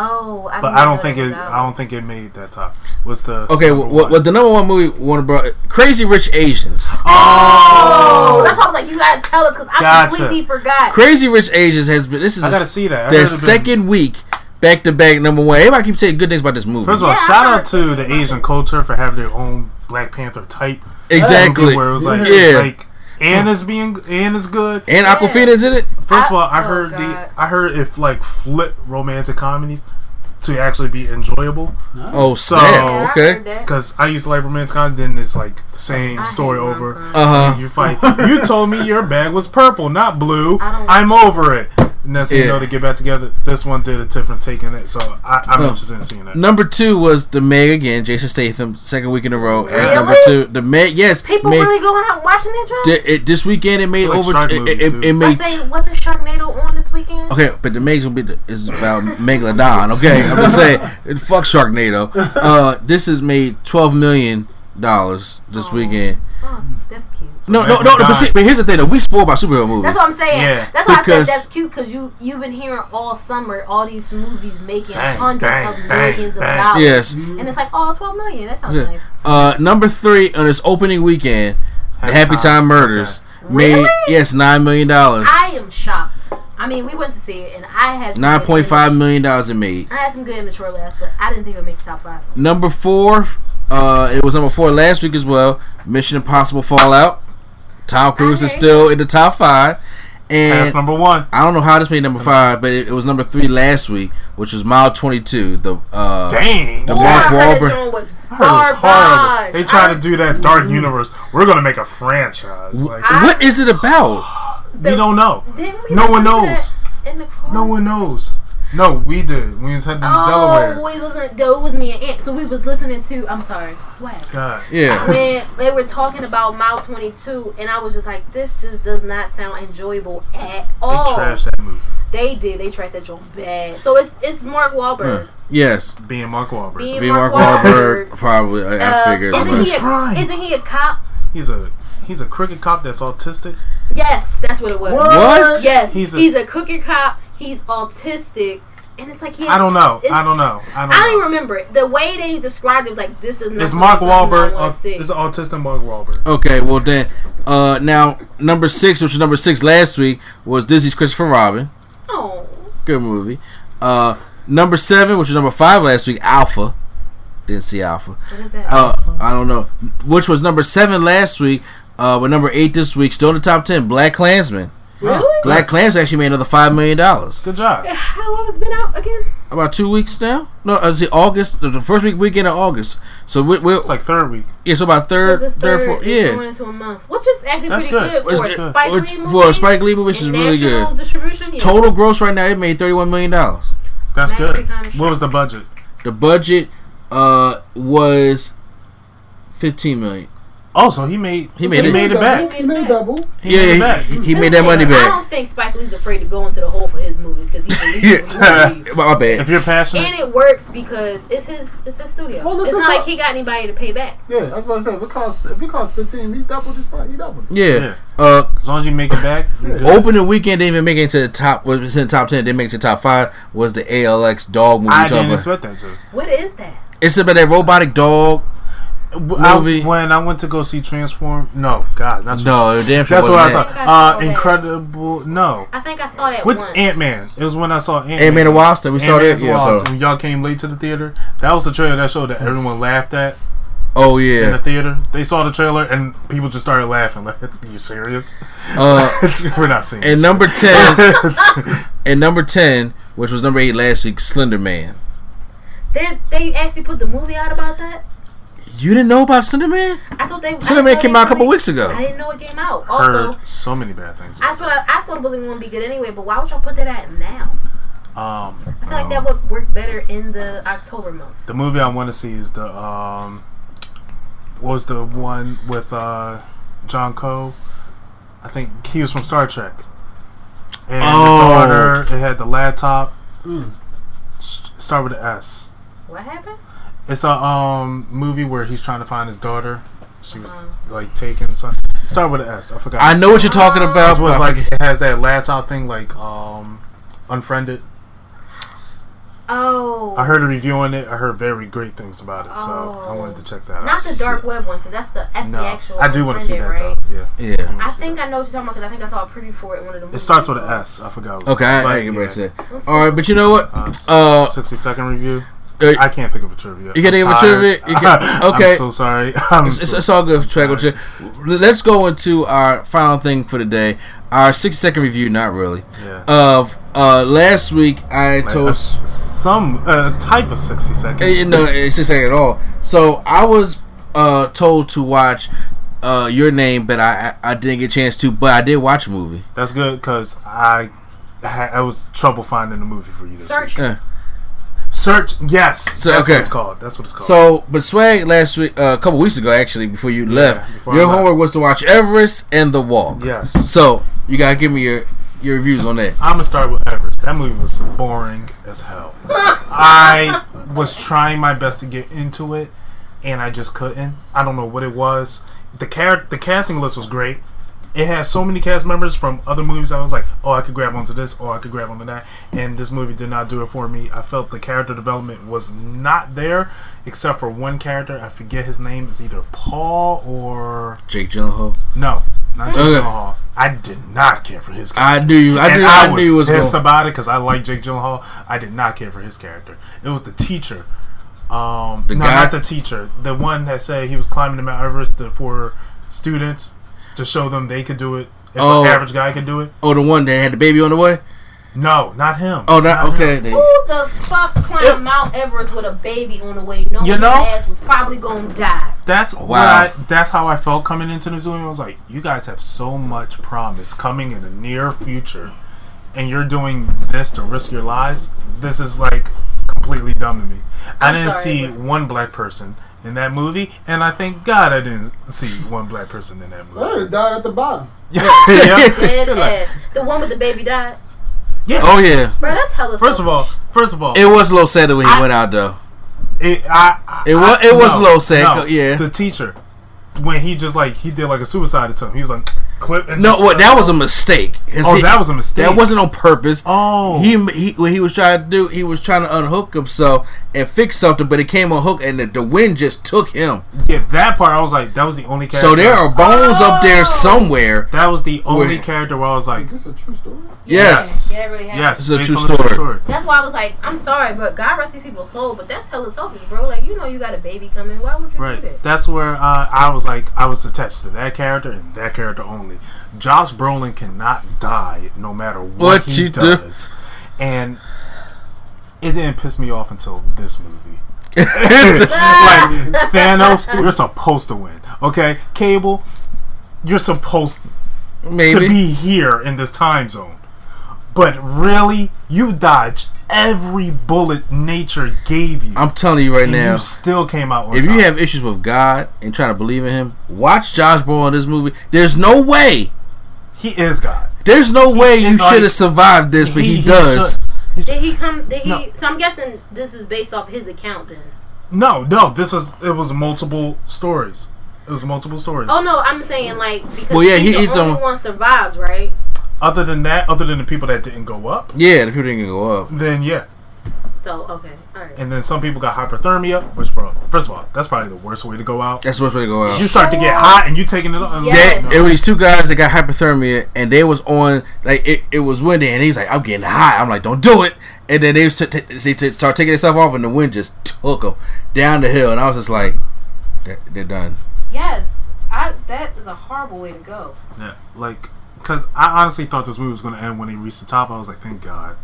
Oh, but I don't think it. I don't think it made that top. What's the the number one movie? Warner Bros. Crazy Rich Asians. Oh, that's what I was like. You gotta tell us because I completely forgot. Crazy Rich Asians has been. This is. I gotta see that. Their second week back to back number one. Everybody keeps saying good things about this movie. First of all, shout out to the Asian culture for having their own Black Panther type. Exactly. Where it was like, Anne is good. And Awkwafina's in it. First of all, I heard if like flip romantic comedies to actually be enjoyable. Oh, so yeah, okay. Because I used to like romantic comedies, then it's like the same story over. You fight. You told me your bag was purple, not blue. I'm over it. And that's you know to get back together. This one did a different take in it, so I'm interested in seeing that. Number 2 was The Meg again, Jason Statham, second week in a row as number 2. The Meg, yes. People really going out watching that track? This weekend it made over. It made. Wasn't Sharknado on this weekend? Okay, but The Meg's gonna be is about Megalodon. Okay, I'm just saying, fuck Sharknado. This has made $12 million this weekend. Oh, that's cute. No, but here's the thing though. We spoiled by superhero movies. That's what I'm saying. Yeah. That's why I said that's cute because you've been hearing all summer all these movies making hundreds of millions of dollars. Yes. Mm-hmm. And it's like, oh, $12 million. That sounds nice. Number 3 on its opening weekend, The Happy Time Murders made $9 million. I am shocked. I mean, we went to see it, and I had $9.5 million it made. I had some good immature laughs, but I didn't think it would make the top 5. Number 4. It was number 4 last week as well. Mission Impossible Fallout. Tom Cruise is still in the top 5. And that's number 1. I don't know how this made number 5, but it was number 3 last week, which was Mile 22. The Mark Wahlberg was horrible. They tried to do that Dark Universe. We're gonna make a franchise. What is it about? We don't know. No one knows. No one knows. No, we did. We was heading to Delaware. It was me and Aunt. So we was listening to, Swag. God. Yeah. When they were talking about Mile 22, and I was just like, this just does not sound enjoyable at all. They trashed that movie. They did. They trashed that joke bad. So it's Mark Wahlberg. Yes. Being Mark Wahlberg. Being Mark Wahlberg. Probably. I figured. Isn't he a cop? He's a crooked cop that's autistic? Yes, that's what it was. What? Yes. He's a crooked cop. He's autistic, and it's like I don't even remember it. The way they described it, like this does not. It's Mark Wahlberg. It's an autistic Mark Wahlberg. Okay, well then, now number 6, which was number 6 last week, was Disney's Christopher Robin. Oh, good movie. Number 7, which was number 5 last week, Alpha. Didn't see Alpha. What is that? I don't know. Which was number 7 last week, but number 8 this week, still in the top 10. BlacKkKlansman. Really? BlacKkKlansman actually made another $5 million. Good job. How long has it been out again? About 2 weeks now. No, it's August. The first weekend of August. So it's like third week. Yeah, so about third, fourth. Yeah, going into a month, which is actually pretty good for a Spike Lee movie. Which is really good. Distribution, total gross right now, it made $31 million. That's good. Kind of what was the budget? The budget was $15 million. Also, he made it back. He made double. He made that money back. I don't think Spike Lee's afraid to go into the hole for his movies because he believes. My bad. If you're passionate, and it works because it's his studio. Well, it's not like he got anybody to pay back. Yeah, that's what I said. If it costs $15, he doubled. Yeah. As long as you make it back. Opening weekend didn't even make it to the top. Well, it's in the top 10. Didn't make it to the top 5. Was the ALX dog movie? I didn't expect that to. What is that? It's about that robotic dog. When I went to go see Transform, that's what I thought. Incredible, no. I think I saw that with Ant-Man. It was when I saw Ant-Man. Ant-Man and Wasp. We saw that. Yeah, y'all came late to the theater. That was the trailer that showed that everyone laughed at. Oh yeah, in the theater they saw the trailer and people just started laughing. Like, are you serious? We're not seeing. And number 10, which was number 8 last week, Slender Man. They actually put the movie out about that. You didn't know about Slender Man? I thought Slender Man came out a couple weeks ago. I didn't know it came out. Also, heard so many bad things. I thought it wasn't going to be good anyway, but why would y'all put that out now? I feel like that would work better in the October month. The movie I want to see is the what was the one with John Coe? I think he was from Star Trek. And the daughter, it had the laptop. Start with an S. What happened? It's a movie where he's trying to find his daughter. She was like taken. Start with an S. I forgot. I know what you're talking about. It's what, like, it has that laptop thing, like Unfriended. Oh. I heard a review on it. I heard very great things about it, so I wanted to check that out. Not the dark web one, because that's the actual. I do want to see that though. Yeah. I think I know what you're talking about because I think I saw a preview for it in one of the movies. It starts with an S. I forgot. Okay, I can break that. All right, but you know what? 60-second review. I can't think of a trivia. You can't think of a trivia? Okay. I'm so sorry. It's all good. Let's go into our final thing for the day. Our 60-second review, not really. Yeah. Of last week, I told... some type of 60 seconds. No, it's 60 seconds at all. So I was told to watch Your Name, but I didn't get a chance to, but I did watch a movie. That's good, because I was trouble finding a movie for you this week. Search, yes. So, that's what it's called. So, but Swag last week, a couple weeks ago, actually, before you left, your homework was to watch Everest and The Walk. Yes. So, you gotta give me your reviews on that. I'm gonna start with Everest. That movie was boring as hell. I was trying my best to get into it, and I just couldn't. I don't know what it was. The casting list was great. It has so many cast members from other movies. I was like, oh, I could grab onto this, or I could grab onto that. And this movie did not do it for me. I felt the character development was not there, except for one character. I forget his name. It's either Paul or... Jake Gyllenhaal? No, not Jake Gyllenhaal. I did not care for his character. I was pissed about it because I like Jake Gyllenhaal. I did not care for his character. It was the teacher. Not the teacher. The one that said he was climbing to Mount Everest for students... to show them they could do it if an average guy could do it. Oh, the one that had the baby on the way? No, not him. Oh, not okay. Him. Who the fuck climbed Mount Everest with a baby on the way? No, you know, his ass was probably gonna die. That's why. That's how I felt coming into the Zoom. I was like, you guys have so much promise coming in the near future, and you're doing this to risk your lives. This is like completely dumb to me. I didn't see one black person in that movie, and I thank God I didn't see one black person in that movie. Well, it died at the bottom. Yeah. The one with the baby died. Yeah. Oh yeah. Bro, that's hella. First of all, it was a little sad when he went out though. It was a little sad. No, yeah. The teacher, when he just he did a suicide attempt. He was like, clip. And that was a mistake. That was a mistake. That wasn't on purpose. Oh, what he was trying to do, he was trying to unhook himself and fix something, but it came on hook, and the wind just took him. Yeah, that part I was like, that was the only character. So there are bones up there somewhere. That was the only character where I was like, is this a true story? Yes, yeah, it really happened. Yes, it's a true story. That's why I was like, I'm sorry, but God rest these people's soul, but that's hella selfish, bro. You know, you got a baby coming. Why would you do that? That's where I was like, I was attached to that character and that character only. Josh Brolin cannot die no matter what he does. And it didn't piss me off until this movie. Thanos, you're supposed to win. Okay? Cable, you're supposed to be here in this time zone. But really, you dodged every bullet nature gave you. I'm telling you right now, you still came out on top. If you have issues with God and trying to believe in him, watch Josh Brolin in this movie. There's no way he is God. There's no way you should have survived this, but he does. Did he? So I'm guessing this is based off his account then. No. It was multiple stories. Oh no, I'm saying like because he's the only one survived, right? Other than that, other than the people that didn't go up. Yeah, the people didn't go up. Then yeah. So okay, all right. And then some people got hypothermia, which bro, first of all, that's probably the worst way to go out. You start to get hot and you taking it up. Yeah. It was two guys that got hypothermia, and they was on like it was windy, and he's like, "I'm getting hot." I'm like, "Don't do it." And then they start taking themselves off, and the wind just took them down the hill, and I was just like, "They're done." Yes, that is a horrible way to go. Yeah, like. Because I honestly thought this movie was going to end when he reached the top. I was like, thank God.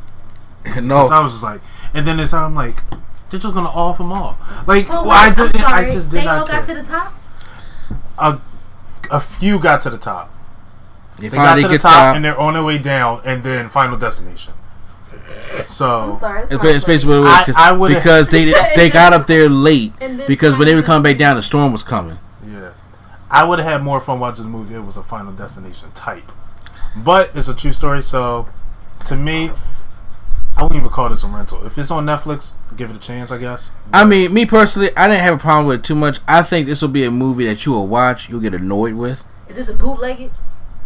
No. I was just like, and then it's how I'm like, they're just going to off them all. Like, oh, well, I just did not care. They all got to the top? A few got to the top. They got to the top, and they're on their way down, and then Final Destination. So it's basically because they got up there late because when they were coming back down, the storm was coming. Yeah. I would have had more fun watching the movie. It was a Final Destination type. But it's a true story, so to me, I wouldn't even call this a rental. If it's on Netflix, give it a chance, I guess. But I mean, me personally, I didn't have a problem with it too much. I think this will be a movie that you will watch, you'll get annoyed with. Is this a bootlegged?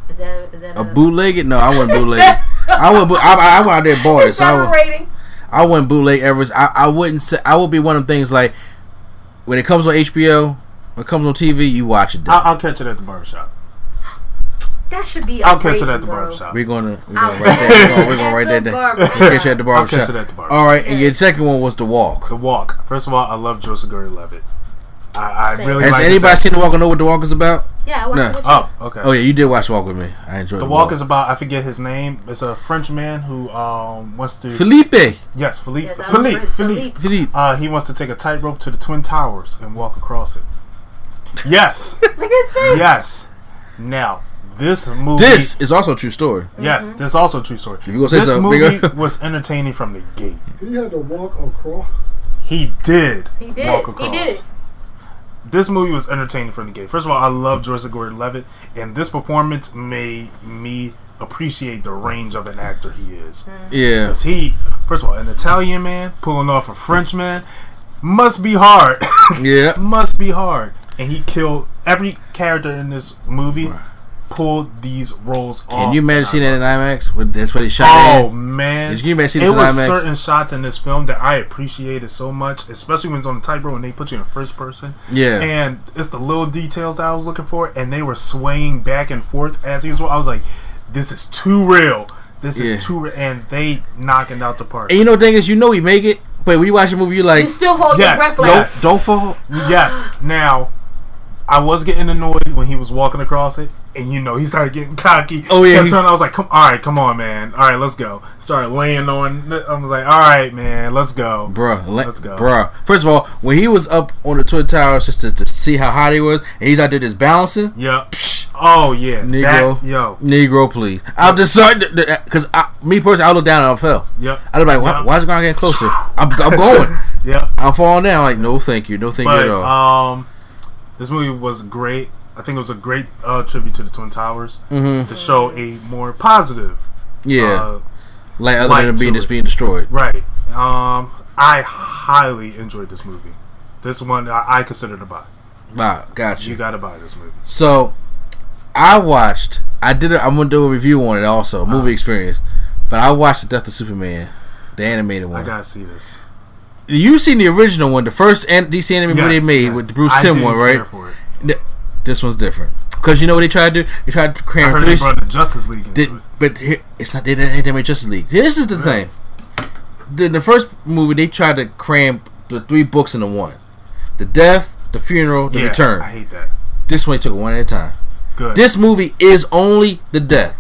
Is that a bootlegged? No, I wasn't bootlegged. I went out there bought it. So I wouldn't bootleg Everest. I wouldn't say. I would be one of the things like when it comes on HBO, when it comes on TV, you watch it. I'll catch it at the barbershop. That should be. I'll catch it at the barbershop. We're gonna write that down. Catch it at the barbershop. I'll catch it at the barbershop. All right, and your second one was The Walk. The Walk. First of all, I love Joseph Gordon-Levitt. I really. Has anybody seen The Walk and know what The Walk is about? Yeah, I watched it with you. Oh, okay. Oh yeah, you did watch The Walk with me. I enjoyed The Walk. The Walk is about, I forget his name. It's a French man who wants to. Philippe. Yes, Philippe. Yes, Philippe. He wants to take a tightrope to the Twin Towers and walk across it. Yes. Look at his face. Yes. Now. This movie. This is also a true story. Yes, this is also a true story. This movie was entertaining from the gate. He had to walk across. He did. Walk across. He did. This movie was entertaining from the gate. First of all, I love Joseph Gordon-Levitt, and this performance made me appreciate the range of an actor he is. Yeah. Because he, first of all, an Italian man pulling off a French man must be hard. Yeah. Must be hard. And he killed every character in this movie. Right. Pulled these roles off. Can you imagine seeing that in IMAX? That's what he shot. Oh man! Can you imagine seeing this in IMAX? There were certain shots in this film that I appreciated so much, especially when it's on the tightrope and they put you in first person. Yeah. And it's the little details that I was looking for, and they were swaying back and forth as he was. I was like, "This is too real. This is too real." And they knocking out the park. And you know, the thing is, you know, he make it, but when you watch the movie, you're like, "You still hold your breath." Yes. Don't fall. Yes. Now. I was getting annoyed when he was walking across it, and you know he started getting cocky. Oh yeah, I was like, "Come on, man! All right, let's go." Started laying on. I'm like, "All right, man, let's go, bro. Let's go, bro." First of all, when he was up on the Twin Towers just to see how hot he was, and he's out there just balancing. Yep. Psh, oh yeah, Negro, Negro, please. I'll decide because me personally, I look down and I fell. Yep. I was like, why is the ground getting closer? I'm going. Yep. I'm falling down. Like, no, thank you, at all. This movie was great. I think it was a great tribute to the Twin Towers to show a more positive, like other than being just being destroyed. Right. I highly enjoyed this movie. This one I considered a buy. Wow, gotcha. You got to buy this movie. So I watched. I'm gonna do a review on it also, movie experience. But I watched The Death of Superman, the animated one. I gotta see this. You seen the original one, the first DC anime movie they made with the Bruce Timm one, right? For it. This one's different because you know what they tried to do. They tried to cram three. They brought the Justice League into it. But it's not. They didn't make Justice League. This is the thing. The first movie they tried to cram the three books into one: the death, the funeral, the return. I hate that. This one they took one at a time. Good. This movie is only the death.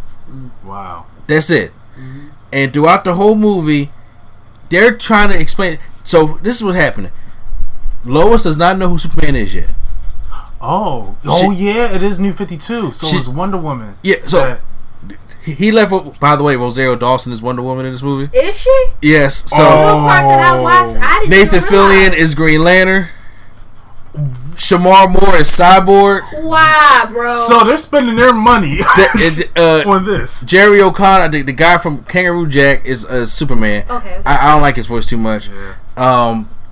Wow. That's it. Mm-hmm. And throughout the whole movie, they're trying to explain. So this is what happened. Lois does not know who Superman is yet. Oh, it is New 52. So it's Wonder Woman. Yeah. So He left with, by the way, Rosario Dawson is Wonder Woman in this movie. Is she? Yes. So part that I watched, I didn't Nathan Fillion is Green Lantern. Shamar Moore is Cyborg. Wow, bro. So they're spending their money on this. Jerry O'Connor, the guy from Kangaroo Jack, is Superman. Okay. I don't like his voice too much. Yeah.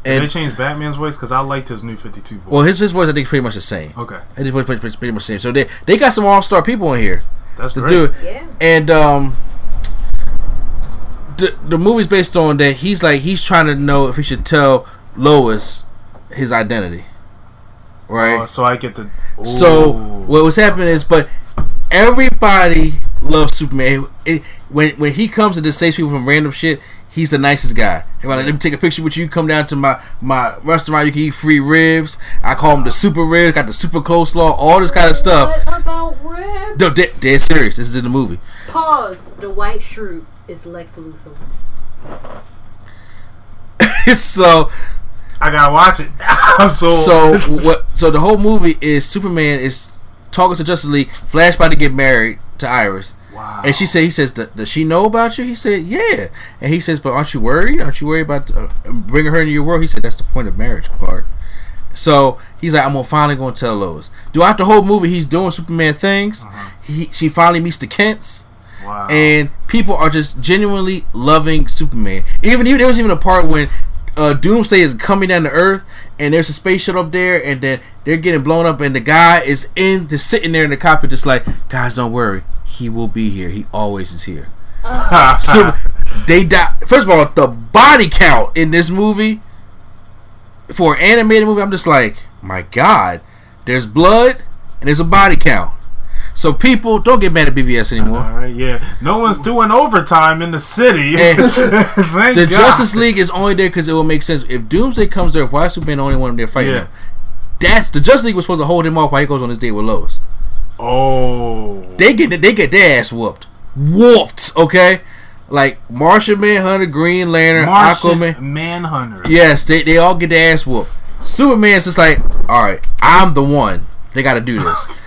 And they changed Batman's voice because I liked his new 52 voice. Well, his voice I think is pretty much the same. Okay. His voice is pretty much the same. So they got some all-star people in here. That's great. Do it. Yeah. And the movie's based on that. He's trying to know if he should tell Lois his identity. Right? So I get the... Ooh. So what was happening is, but everybody loves Superman. When he comes and just saves people from random shit, he's the nicest guy. Everybody, let me take a picture with you. Come down to my restaurant. You can eat free ribs. I call him the super ribs. Got the super coleslaw. All this kind of stuff. What about ribs? No, dead serious. This is in the movie. Pause. The white shrew is Lex Luthor. So I gotta watch it. I'm sold. So the whole movie is Superman is talking to Justice League. Flash about to get married to Iris. Wow. And he says, does she know about you? He said, yeah. And he says, but aren't you worried? Aren't you worried about bringing her into your world? He said, that's the point of marriage, Clark. So he's like, I'm finally going to tell Lois. Throughout the whole movie, he's doing Superman things. Uh-huh. She finally meets the Kents. Wow. And people are just genuinely loving Superman. Even there was even a part when Doomsday is coming down to Earth, and there's a space shuttle up there, and then they're getting blown up, and the guy is sitting there in the cockpit, just like, guys, don't worry, he will be here. He always is here. So they die. First of all, the body count in this movie for an animated movie, I'm just like, my God, there's blood and there's a body count. So people, don't get mad at BVS anymore. Right, yeah, no one's doing overtime in the city. The God. Justice League is only there because it will make sense. If Doomsday comes there, why is Superman the only one there fighting him? That's the Justice League was supposed to hold him off while he goes on his date with Lois. Oh, they get their ass whooped. Okay, like Martian Manhunter, Green Lantern, Aquaman, Manhunter. Yes, they all get their ass whooped. Superman's just like, all right, I'm the one. They got to do this.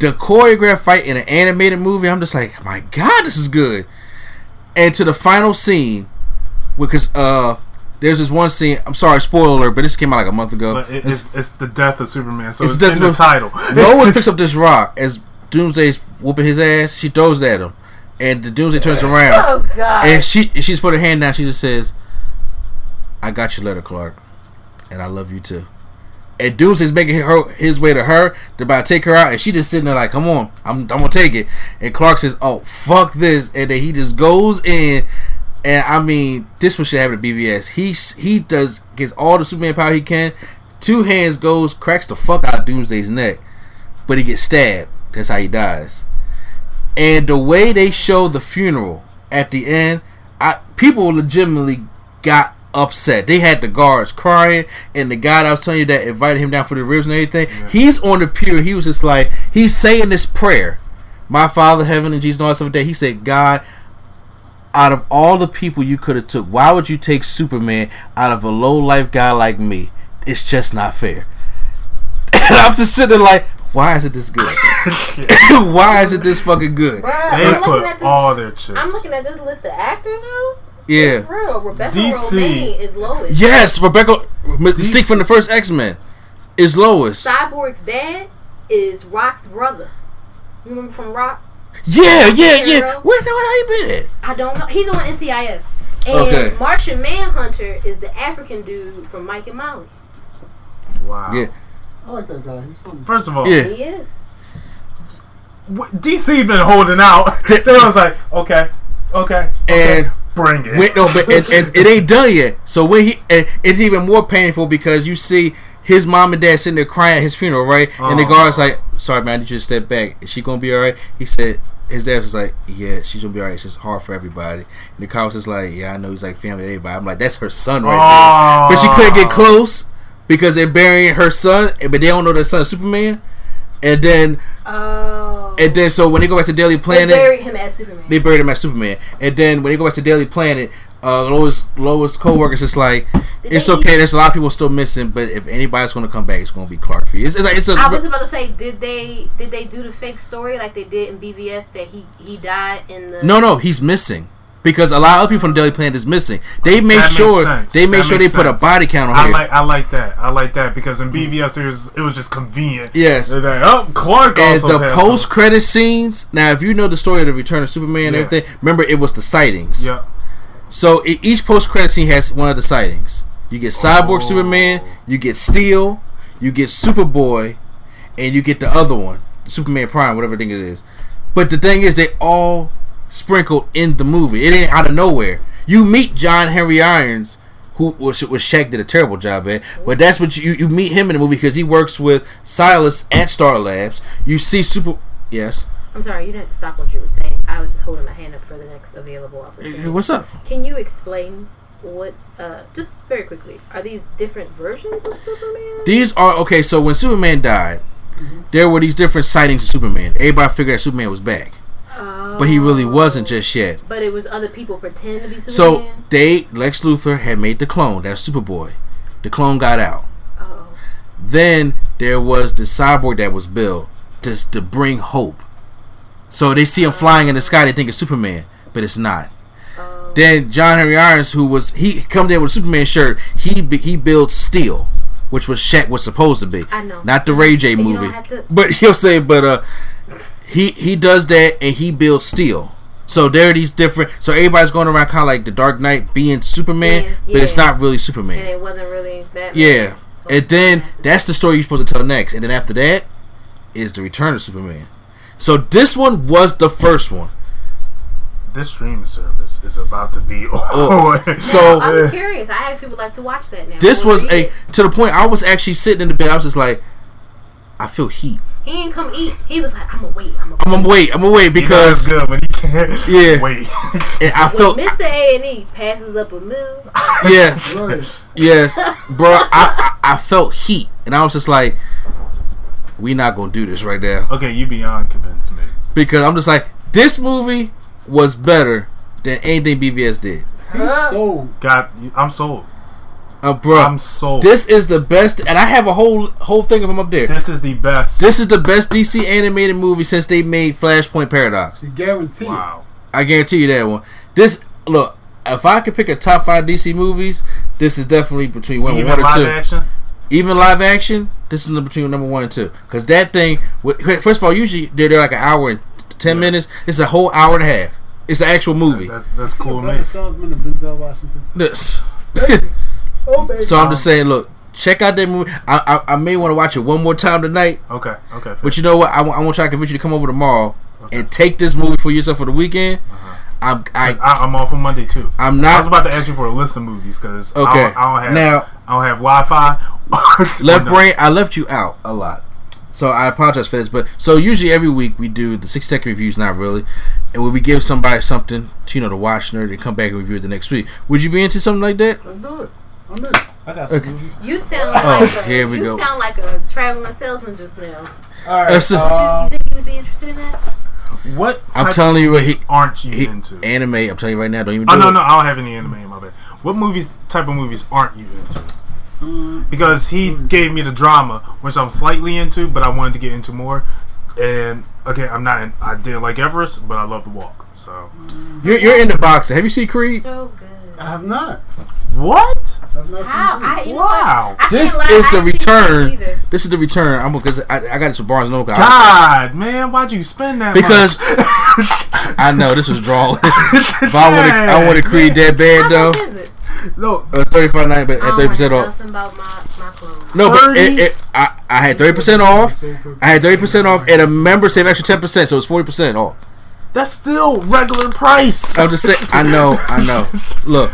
The choreographed fight in an animated movie, I'm just like, my God, this is good. And to the final scene, because there's this one scene. I'm sorry, spoiler, but this came out like a month ago. But it's the death of Superman, so it's in the title. Lois picks up this rock as Doomsday's whooping his ass. She throws it at him, and the Doomsday turns around. Oh God! And she's put her hand down. She just says, "I got your letter, Clark, and I love you too." And Doomsday's making his way to her to about to take her out, and she just sitting there like, come on, I'm gonna take it. And Clark says, oh, fuck this. And then he just goes in, and I mean, this one should happen to BVS. He gets all the Superman power he can. Two hands goes, cracks the fuck out of Doomsday's neck, but he gets stabbed. That's how he dies. And the way they show the funeral at the end, people legitimately got upset. They had the guards crying, and the guy that I was telling you that invited him down for the ribs and everything, he's on the pew. He was just like, he's saying this prayer, my Father, heaven and Jesus, and all that stuff. He said, God, out of all the people you could have took, why would you take Superman out of a low life guy like me? It's just not fair. And I'm just sitting there like, why is it this good? Why is it this fucking good? Bruh, they put all their chips. I'm looking at this list of actors now. Yeah, it's real. Rebecca Romijn is Lois. Yes, Rebecca Mystique from the first X-Men is Lois. Cyborg's dad is Rock's brother. You remember from Rock? Yeah. Where have you been at? I don't know. He's on NCIS. And okay. Martian Manhunter is the African dude from Mike and Molly. Wow. Yeah. I like that guy. He's funny. First of all, he is. DC been holding out. They was like, okay. And bring it. But it ain't done yet. So when it's even more painful because you see his mom and dad sitting there crying at his funeral, right? Oh. And the guard's like, "Sorry, man, I need you to step back. Is she gonna be all right?" He said, his dad was like, "Yeah, she's gonna be all right. It's just hard for everybody." And the cop was just like, "Yeah, I know. He's like family to everybody." I'm like, "That's her son right there," but she couldn't get close because they're burying her son, but they don't know their son is Superman. And then, so when they go back to Daily Planet, they buried him as Superman. And then when they go back to Daily Planet, Lois co-worker is just like, it's okay, there's a lot of people still missing, but if anybody's going to come back, it's going to be Clark for you. I was about to say, did they do the fake story like they did in BVS that he died in the... No, he's missing. Because a lot of other people from the Daily Planet is missing. They made sure they put a body count on here. I like that because in BVS it was just convenient. Yes. They're like, Clark also and the post-credit scenes. Now, if you know the story of the Return of Superman and everything, remember it was the sightings. Yeah. So each post-credit scene has one of the sightings. You get Cyborg Superman, you get Steel, you get Superboy, and you get the other one, Superman Prime, whatever thing it is. But the thing is, they all sprinkled in the movie. It ain't out of nowhere. You meet John Henry Irons, who was Shaq did a terrible job at, but that's what you meet him in the movie because he works with Silas at Star Labs. You see Super... Yes? I'm sorry, you didn't have to stop what you were saying. I was just holding my hand up for the next available opportunity. Hey, what's up? Can you explain what... just very quickly, are these different versions of Superman? These are... Okay, so when Superman died, there were these different sightings of Superman. Everybody figured that Superman was back. But he really wasn't just yet. But it was other people pretend to be Superman. So Lex Luthor had made the clone. That's Superboy. The clone got out. Uh-oh. Then there was the cyborg that was built just to bring hope. So they see him flying in the sky. They think it's Superman, but it's not. Uh-oh. Then John Henry Irons, he comes in with a Superman shirt. He builds Steel, which was Shaq was supposed to be. I know. Not the Ray J movie. But he'll say, He does that and he builds Steel. So there are these different... So everybody's going around kind of like the Dark Knight being Superman, but it's not really Superman. And it wasn't really Batman. Yeah. And then that's the story you're supposed to tell next. And then after that is the Return of Superman. So this one was the first one. This streaming service is about to be... So I'm curious. I actually would like to watch that now. This was to the point I was actually sitting in the bed. I was just like, I feel heat. He didn't come eat. He was like, I'm going to wait because... You know, it's good, but he can't wait. And I felt... When Mr. A&E passes up a meal. Yeah. Yes. Bro, I felt heat. And I was just like, we not going to do this right now. Okay, you beyond convinced me. Because I'm just like, this movie was better than anything BVS did. I'm sold. God, I'm sold. Bro, I'm sold. This is the best, and I have a whole thing of them up there. This is the best. This is the best DC animated movie since they made Flashpoint Paradox. You guarantee. Wow. I guarantee you that one. This look, if I could pick a top 5 DC movies, this is definitely between one or two. Even live action, this is between number 1 and 2. Because that thing, first of all, usually they're like an hour and 10 minutes. It's a whole hour and a half. It's an actual movie. That's cool, man. This. So I'm just saying, look, check out that movie. I may want to watch it one more time tonight. Okay. Fair. But you know what? I want to try to convince you to come over tomorrow and take this movie for yourself for the weekend. I'm off on Monday too. I was about to ask you for a list of movies because I don't have Wi-Fi. Left Brain, I left you out a lot, so I apologize for this. But so usually every week we do the 6-second reviews, not really, and when we give somebody something to, to watch nerd and come back and review it the next week. Would you be into something like that? Let's do it. I got some movies. You sound like a traveling salesman just now. All right. You think you would be interested in that? What type of movies aren't you into? Anime. I'm telling you right now. Don't even. No, I don't have any anime in my bed. What type of movies aren't you into? Because he gave me the drama, which I'm slightly into, but I wanted to get into more. And okay, I didn't like Everest, but I love The Walk. So you're into boxing. Have you seen Creed? So good. I have not. What? Wow! This is the return. I'm because I got this with Barnes & Noble. God, man, why'd you spend that? Because I know this was drawing. But I want to Creed that bad though. No, 35.90, but at 30% off. No, but I had 30% off. I had 30% off, and a member saved extra 10%, so it's 40% off. That's still regular price. I'm just saying. I know. Look,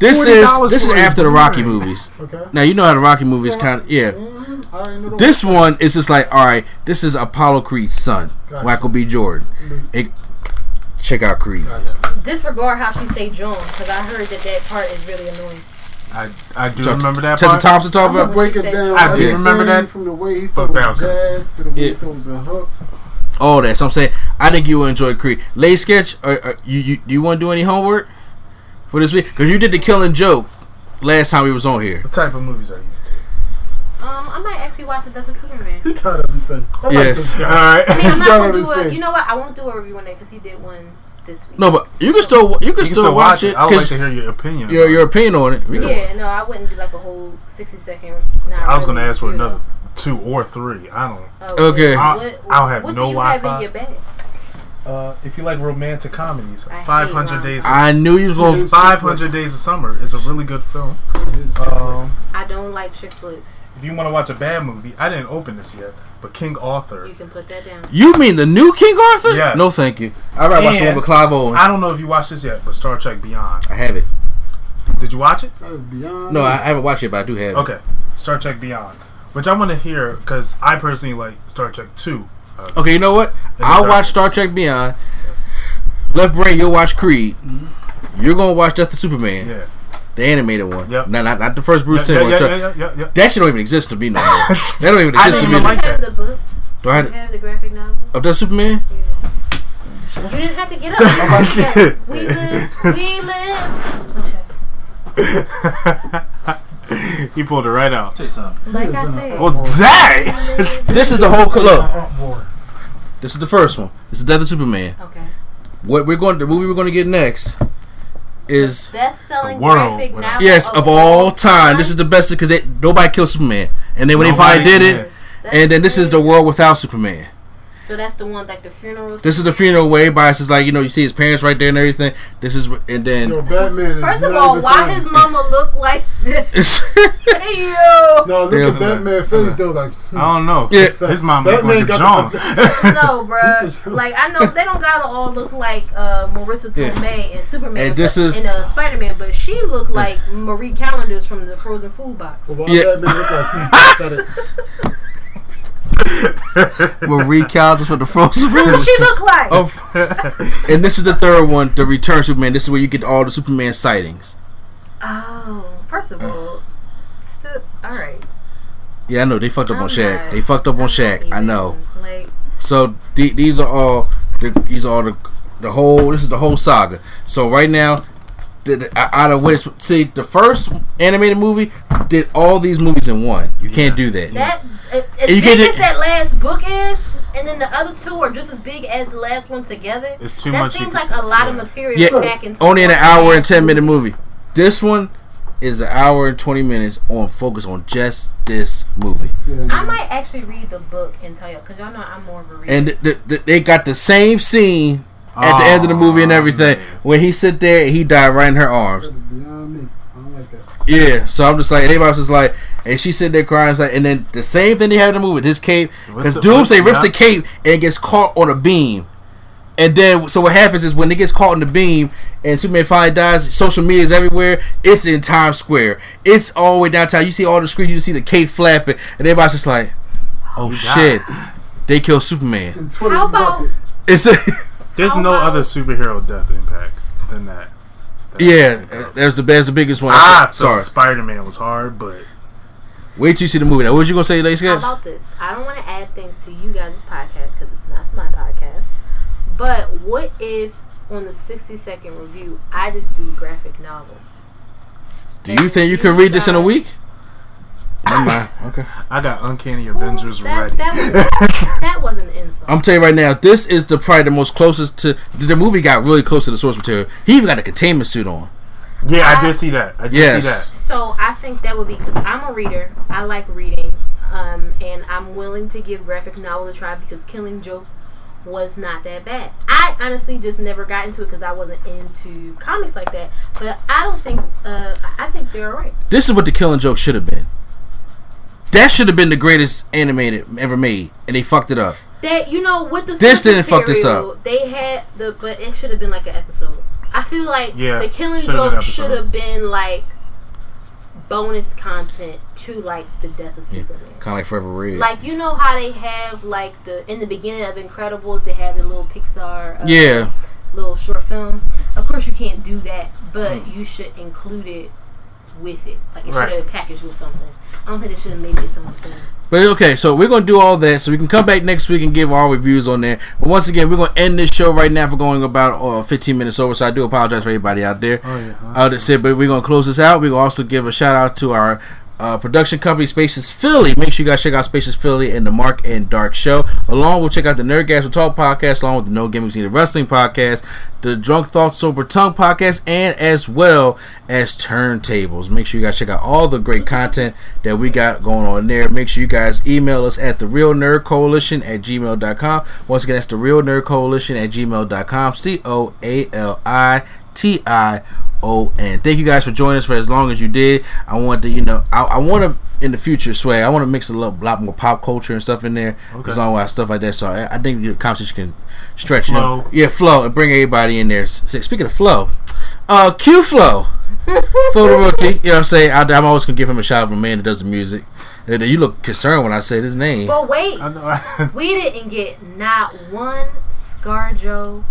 this is after the Rocky movies. Okay. Now you know how the Rocky movies kind of This one is just like, all right, this is Apollo Creed's son, Michael B. Jordan. Check out Creed. Disregard how she say John, because I heard that part is really annoying. I do remember that part. Tessa Thompson talking about breaking down. I do remember that from the way he fucked dad to the way he throws a hook. All that, so I'm saying I think you will enjoy Creed. Late sketch, you want to do any homework? for this week? Because you did the Killing Joke last time we was on here. What type of movies are you into? I might actually watch The Death of Superman. He got everything. Yes. All right. I mean, I'm not gonna do a. You know what? I won't do a review on that because he did one this week. No, but you can still watch it. I would like to hear your opinion. Your opinion on it. Yeah. No, I wouldn't do like a whole 60-second. I was gonna ask for another 2 or 3. I don't. Okay. I don't have no Wi-Fi. What do you have in your bag? If you like romantic comedies, 500 Days. I knew you was going. 500 Days of Summer is a really good film. I don't like chick flicks. If you want to watch a bad movie, I didn't open this yet, but King Arthur. You can put that down. You mean the new King Arthur? Yes. No, thank you. I'd rather watch the one with Clive Owen. I don't know if you watched this yet, but Star Trek Beyond. I have it. Did you watch it? Beyond. No, I haven't watched it, but I do have it. Okay, Star Trek Beyond, which I want to hear because I personally like Star Trek 2. Okay, you know what? I'll watch Star Trek Beyond. Left Brain, you'll watch Creed. You're going to watch Death of Superman. Yeah. The animated one. Yep. No, not the first Bruce Timm one. Yeah. That shit don't even exist to me no more. That don't even exist to me. I have the book. Do I have the graphic novel? Of Death of Superman? Yeah. You didn't have to get up. We live. He pulled it right out. Like I said. Well, dang! This is the whole look. This is the first one. This is Death of Superman. Okay. The movie we're going to get next is the best-selling graphic novel. Yes, of all time. This is the best because nobody killed Superman, and then when they finally did it, and then this is the world without Superman. So that's the one, like the funeral. This is the funeral where everybody's like, you see his parents right there and everything. This is, and then. Yo, Batman is first of all, why his mama look like this? Hey, yo. No, look at Batman's face though. Like, I don't know. Yeah. His mama look like John. No, bruh. Like, I know they don't gotta all look like Marissa Tomei and Superman and Spider-Man, but she looked like Marie Callender's from the frozen food box. Well, why Batman look like he's Marie Callender's with the frozen. That's what she look like. And this is the third one, the Return of Superman. This is where you get all the Superman sightings. Oh, first of all, all right. Yeah, I know they fucked up on Shaq. They fucked up on Shaq. I know. Like, so these are all the whole. This is the whole saga. So right now, out of which, see, the first animated movie did all these movies in one. You can't do that. As big as that last book is, and then the other two are just as big as the last one together. It's too much. That seems like a lot of material back into only an hour and 10-minute movie. This one is an hour and 20 minutes on focus on just this movie. I might actually read the book and tell y'all because y'all know I'm more of a reader. And they got the same scene at the end of the movie and everything when he sit there and he died right in her arms. Yeah, so I'm just like, everybody else is like, and she sitting there crying, like, and then the same thing they have in the movie with his cape, because Doomsday rips the cape and gets caught on a beam, and then so what happens is when it gets caught on the beam and Superman finally dies, social media is everywhere. It's in Times Square. It's all the way downtown. You see all the screens. You see the cape flapping, and everybody's just like, "Oh shit, they killed Superman." How about there's no other superhero death impact than that. That's the biggest one. I thought Spider-Man was hard, but wait till you see the movie. Now, what was you gonna say, Lace? How about this? I don't want to add things to you guys' podcast because it's not my podcast. But what if on the 60-second review, I just do graphic novels? Do you think you can read this in a week? Never mind. Okay. I got Uncanny Avengers ready. That was an insult. I'm telling you right now, this is probably the most closest to the movie. Got really close to the source material. He even got a containment suit on. Yeah, I did see that. I did see that. So I think that would be because I'm a reader. I like reading, and I'm willing to give graphic novel a try because Killing Joke was not that bad. I honestly just never got into it because I wasn't into comics like that. But I don't think. I think they're alright. This is what the Killing Joke should have been. That should have been the greatest animated ever made, and they fucked it up. This didn't fuck this up. They had but it should have been like an episode. I feel like the Killing Joke should have been like bonus content to like the Death of Superman, kind of like Forever Red. Like you know how they have like in the beginning of Incredibles, they have the little Pixar little short film. Of course, you can't do that, but you should include it with it. Like, it should have packaged with something. I don't think it should have made it something. But okay, so we're going to do all that. So we can come back next week and give our reviews on that. But once again, we're going to end this show right now for going about 15 minutes over. So I do apologize for everybody out there. Oh, yeah. But we're going to close this out. We're going to also give a shout out to our production company, Spaces Philly. Make sure you guys check out Spaces Philly and the Mark and Dark Show. Along with check out the Nerdgasm Talk Podcast, along with the No Gimmicks Needed Wrestling Podcast, the Drunk Thoughts Sober Tongue Podcast, and as well as Turntables. Make sure you guys check out all the great content that we got going on there. Make sure you guys email us at therealnerdcoalition@gmail.com. Once again, that's therealnerdcoalition@gmail.com. COALITION. Thank you guys for joining us for as long as you did. I want to, you know, I want to in the future, Sway, I want to mix a lot more pop culture and stuff in there, as long as stuff like that. So I think the conversation can stretch, you know, flow and bring everybody in there. Speaking of flow, Q Flow, Flow the Rookie. You know what I'm saying? I'm always gonna give him a shout out for a man that does the music. And you look concerned when I said his name. But wait, we didn't get not one ScarJo.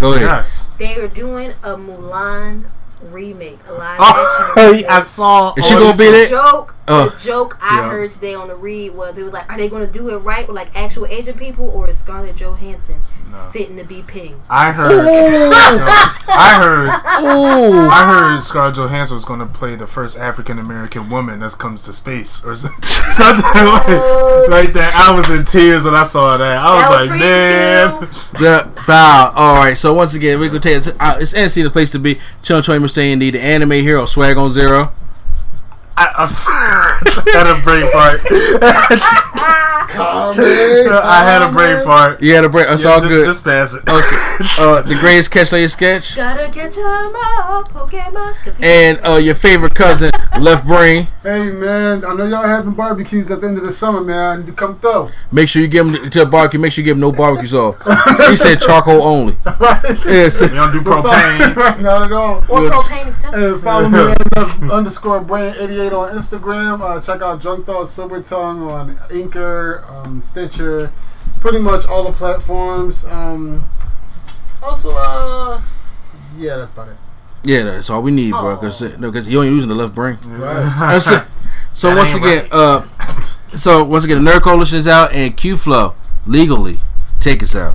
Go ahead. Yes. They were doing a Mulan remake. A live action. I saw. Is she gonna be there? The joke I heard today on the read was it was like, are they gonna do it right with like actual Asian people, or is Scarlett Johansson fitting to be Ping? I heard Scarlett Johansson was gonna play the first African American woman that comes to space or something like that. I was in tears when I saw that. I was like, man. Bow. All right. So once again, we can take it's NC the place to be. Chun Choi Mr. A&D, the anime hero, Swag on Zero. I'm sorry. I had a brain fart. I had a brain fart. You had a brain. It's all good. Just pass it. Okay. The greatest catch later sketch. Gotta catch 'em all, Pokemon. And your favorite cousin, Left Brain. Hey man, I know y'all having barbecues at the end of the summer, man. I need to come through. Make sure you give him to a barbecue. Make sure you give him no barbecue sauce. He said charcoal only. Yes. You don't do propane. Not at all. Or propane acceptable. Follow me at _brain88. On Instagram, check out Drunk Thoughts Sober Tongue on Anchor, Stitcher, pretty much all the platforms. Also, that's about it. Yeah, that's all we need, bro. Because you only using the left brain. Right. So once again, the Nerd Coalition is out, and Q Flow legally take us out.